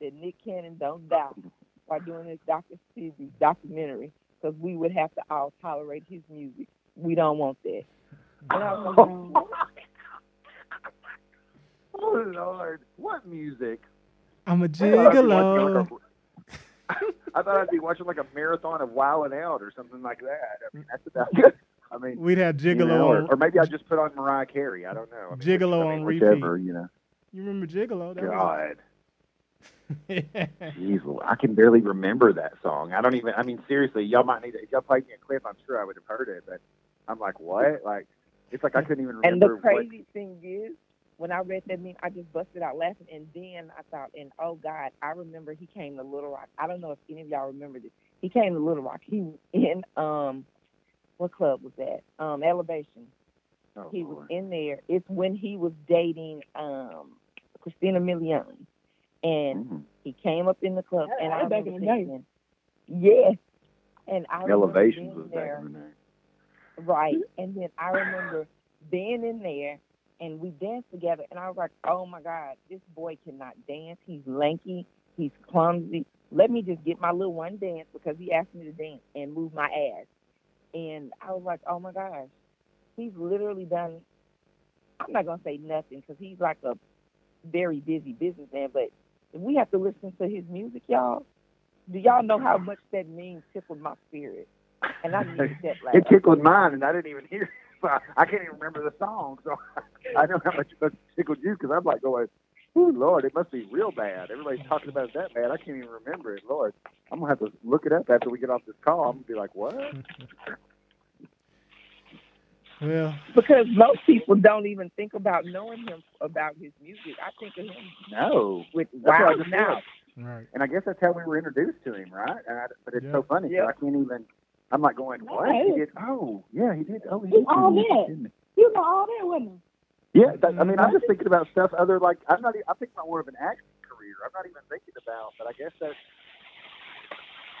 that Nick Cannon don't die while doing this Doctor Sebi documentary? Because we would have to all tolerate his music. We don't want that. And I was like, oh, Lord. What music? I'm a gigolo. I thought I'd be watching like a marathon of Wildin' Out or something like that. I mean, that's about good. I mean, we'd have Gigolo. You know, or, or maybe I just put on Mariah Carey. I don't know. I mean, Gigolo I mean, on whichever, repeat. You know. You remember Gigolo? That God. Was... yeah. Jeez, I can barely remember that song. I don't even, I mean, seriously, y'all might need to, if y'all played me a clip, I'm sure I would have heard it, but I'm like, what? Like, it's like I couldn't even remember. And the crazy what... thing is, when I read that meme, I just busted out laughing, and then I thought, and oh, God, I remember he came to Little Rock. I don't know if any of y'all remember this. He came to Little Rock. He was in, um, what club was that? Um, Elevation. Oh, he Lord. Was in there. It's when he was dating um, Christina Milian. And mm-hmm. he came up in the club. That, and I back in the day. Yes. And I Elevation was there. Back in the day. Right. And then I remember being in there, and we danced together, and I was like, oh, my God, this boy cannot dance. He's lanky. He's clumsy. Let me just get my little one dance, because he asked me to dance and move my ass. And I was like, oh, my gosh, he's literally done, I'm not going to say nothing, because he's like a very busy businessman, but if we have to listen to his music, y'all, do y'all know how much that meme tickled my spirit? And I needed that laugh. It tickled mine, and I didn't even hear it. I can't even remember the song, so I know how much it tickled you, because I'm like going, oh, Lord, it must be real bad. Everybody's talking about it that bad. I can't even remember it. Lord, I'm going to have to look it up after we get off this call. I'm going to be like, what? Well, because most people don't even think about knowing him, about his music. I think of him no. with Wild Now. Right. And I guess that's how we were introduced to him, right? And I, but it's yeah. so funny, yeah. so I can't even... I'm like going, what? Right. He did, oh, yeah, he did. Oh, he, he did. All that. You know all that, wasn't he? Yeah, that, I mean, I'm just thinking about stuff other, like, I'm not even, I'm thinking about more of an acting career. I'm not even thinking about, but I guess that's,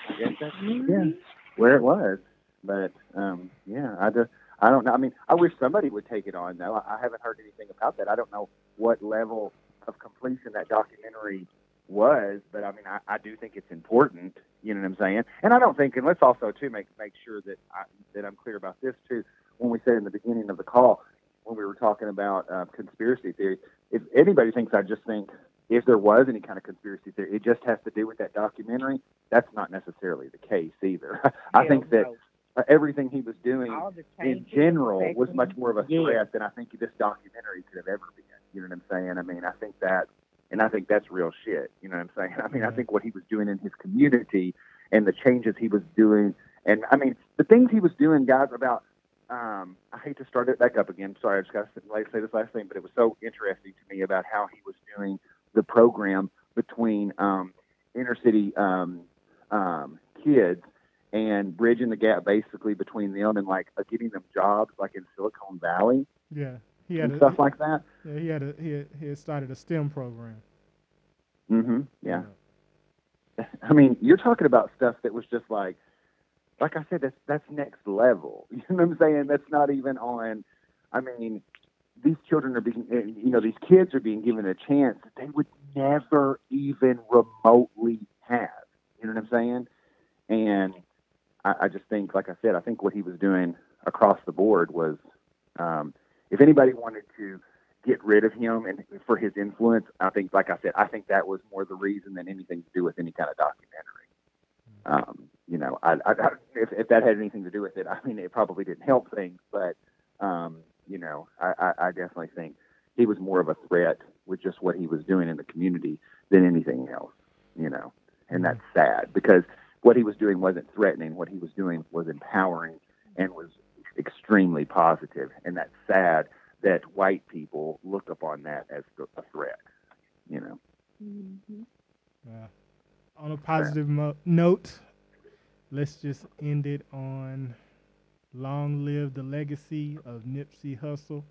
I guess that's, yeah, where it was. But um, yeah, I just I don't know. I mean, I wish somebody would take it on though. I, I haven't heard anything about that. I don't know what level of completion that documentary was, but I mean, I, I do think it's important. You know what I'm saying? And I don't think, and let's also too make make sure that I, that I'm clear about this too. When we said in the beginning of the call, when we were talking about uh, conspiracy theory, if anybody thinks I just think if there was any kind of conspiracy theory, it just has to do with that documentary. That's not necessarily the case either. I yeah, think that no. everything he was doing in general was much more of a threat yeah. than I think this documentary could have ever been. You know what I'm saying? I mean, I think that, and I think that's real shit. You know what I'm saying? I mean, I think what he was doing in his community and the changes he was doing, and I mean, the things he was doing, guys, about, um, I hate to start it back up again. Sorry, I just got to say this last thing, but it was so interesting to me about how he was doing the program between um, inner city um, um, kids and bridging the gap basically between them and like uh, getting them jobs like in Silicon Valley. Yeah. He had and a, stuff like that. Yeah, he had a, he had, he had started a STEM program. Mm-hmm. Yeah. yeah. I mean, you're talking about stuff that was just like, like I said, that's that's next level. You know what I'm saying? That's not even on. I mean, these children are being, you know, these kids are being given a chance that they would never even remotely have. You know what I'm saying? And I, I just think, like I said, I think what he was doing across the board was. Um, If anybody wanted to get rid of him and for his influence, I think, like I said, I think that was more the reason than anything to do with any kind of documentary. Um, you know, I, I, I, if, if that had anything to do with it, I mean, it probably didn't help things, but, um, you know, I, I, I definitely think he was more of a threat with just what he was doing in the community than anything else, you know, and that's sad because what he was doing wasn't threatening. What he was doing was empowering and was extremely positive, and that's sad that white people look upon that as a threat, you know. Mm-hmm. Uh, on a positive yeah. mo- note, let's just end it on long live the legacy of Nipsey Hussle,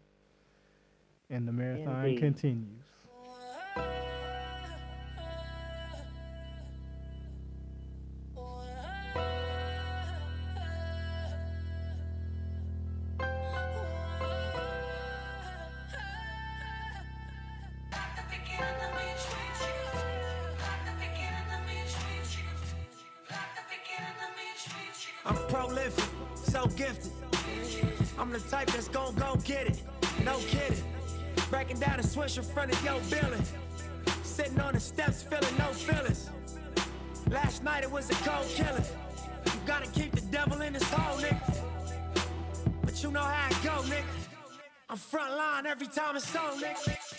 and the marathon Indeed. continues. In front of your building, sitting on the steps, feeling no feelings. Last night it was a cold killing. You gotta keep the devil in his hole, nigga. But you know how it go, nigga. I'm front line every time it's on, nigga.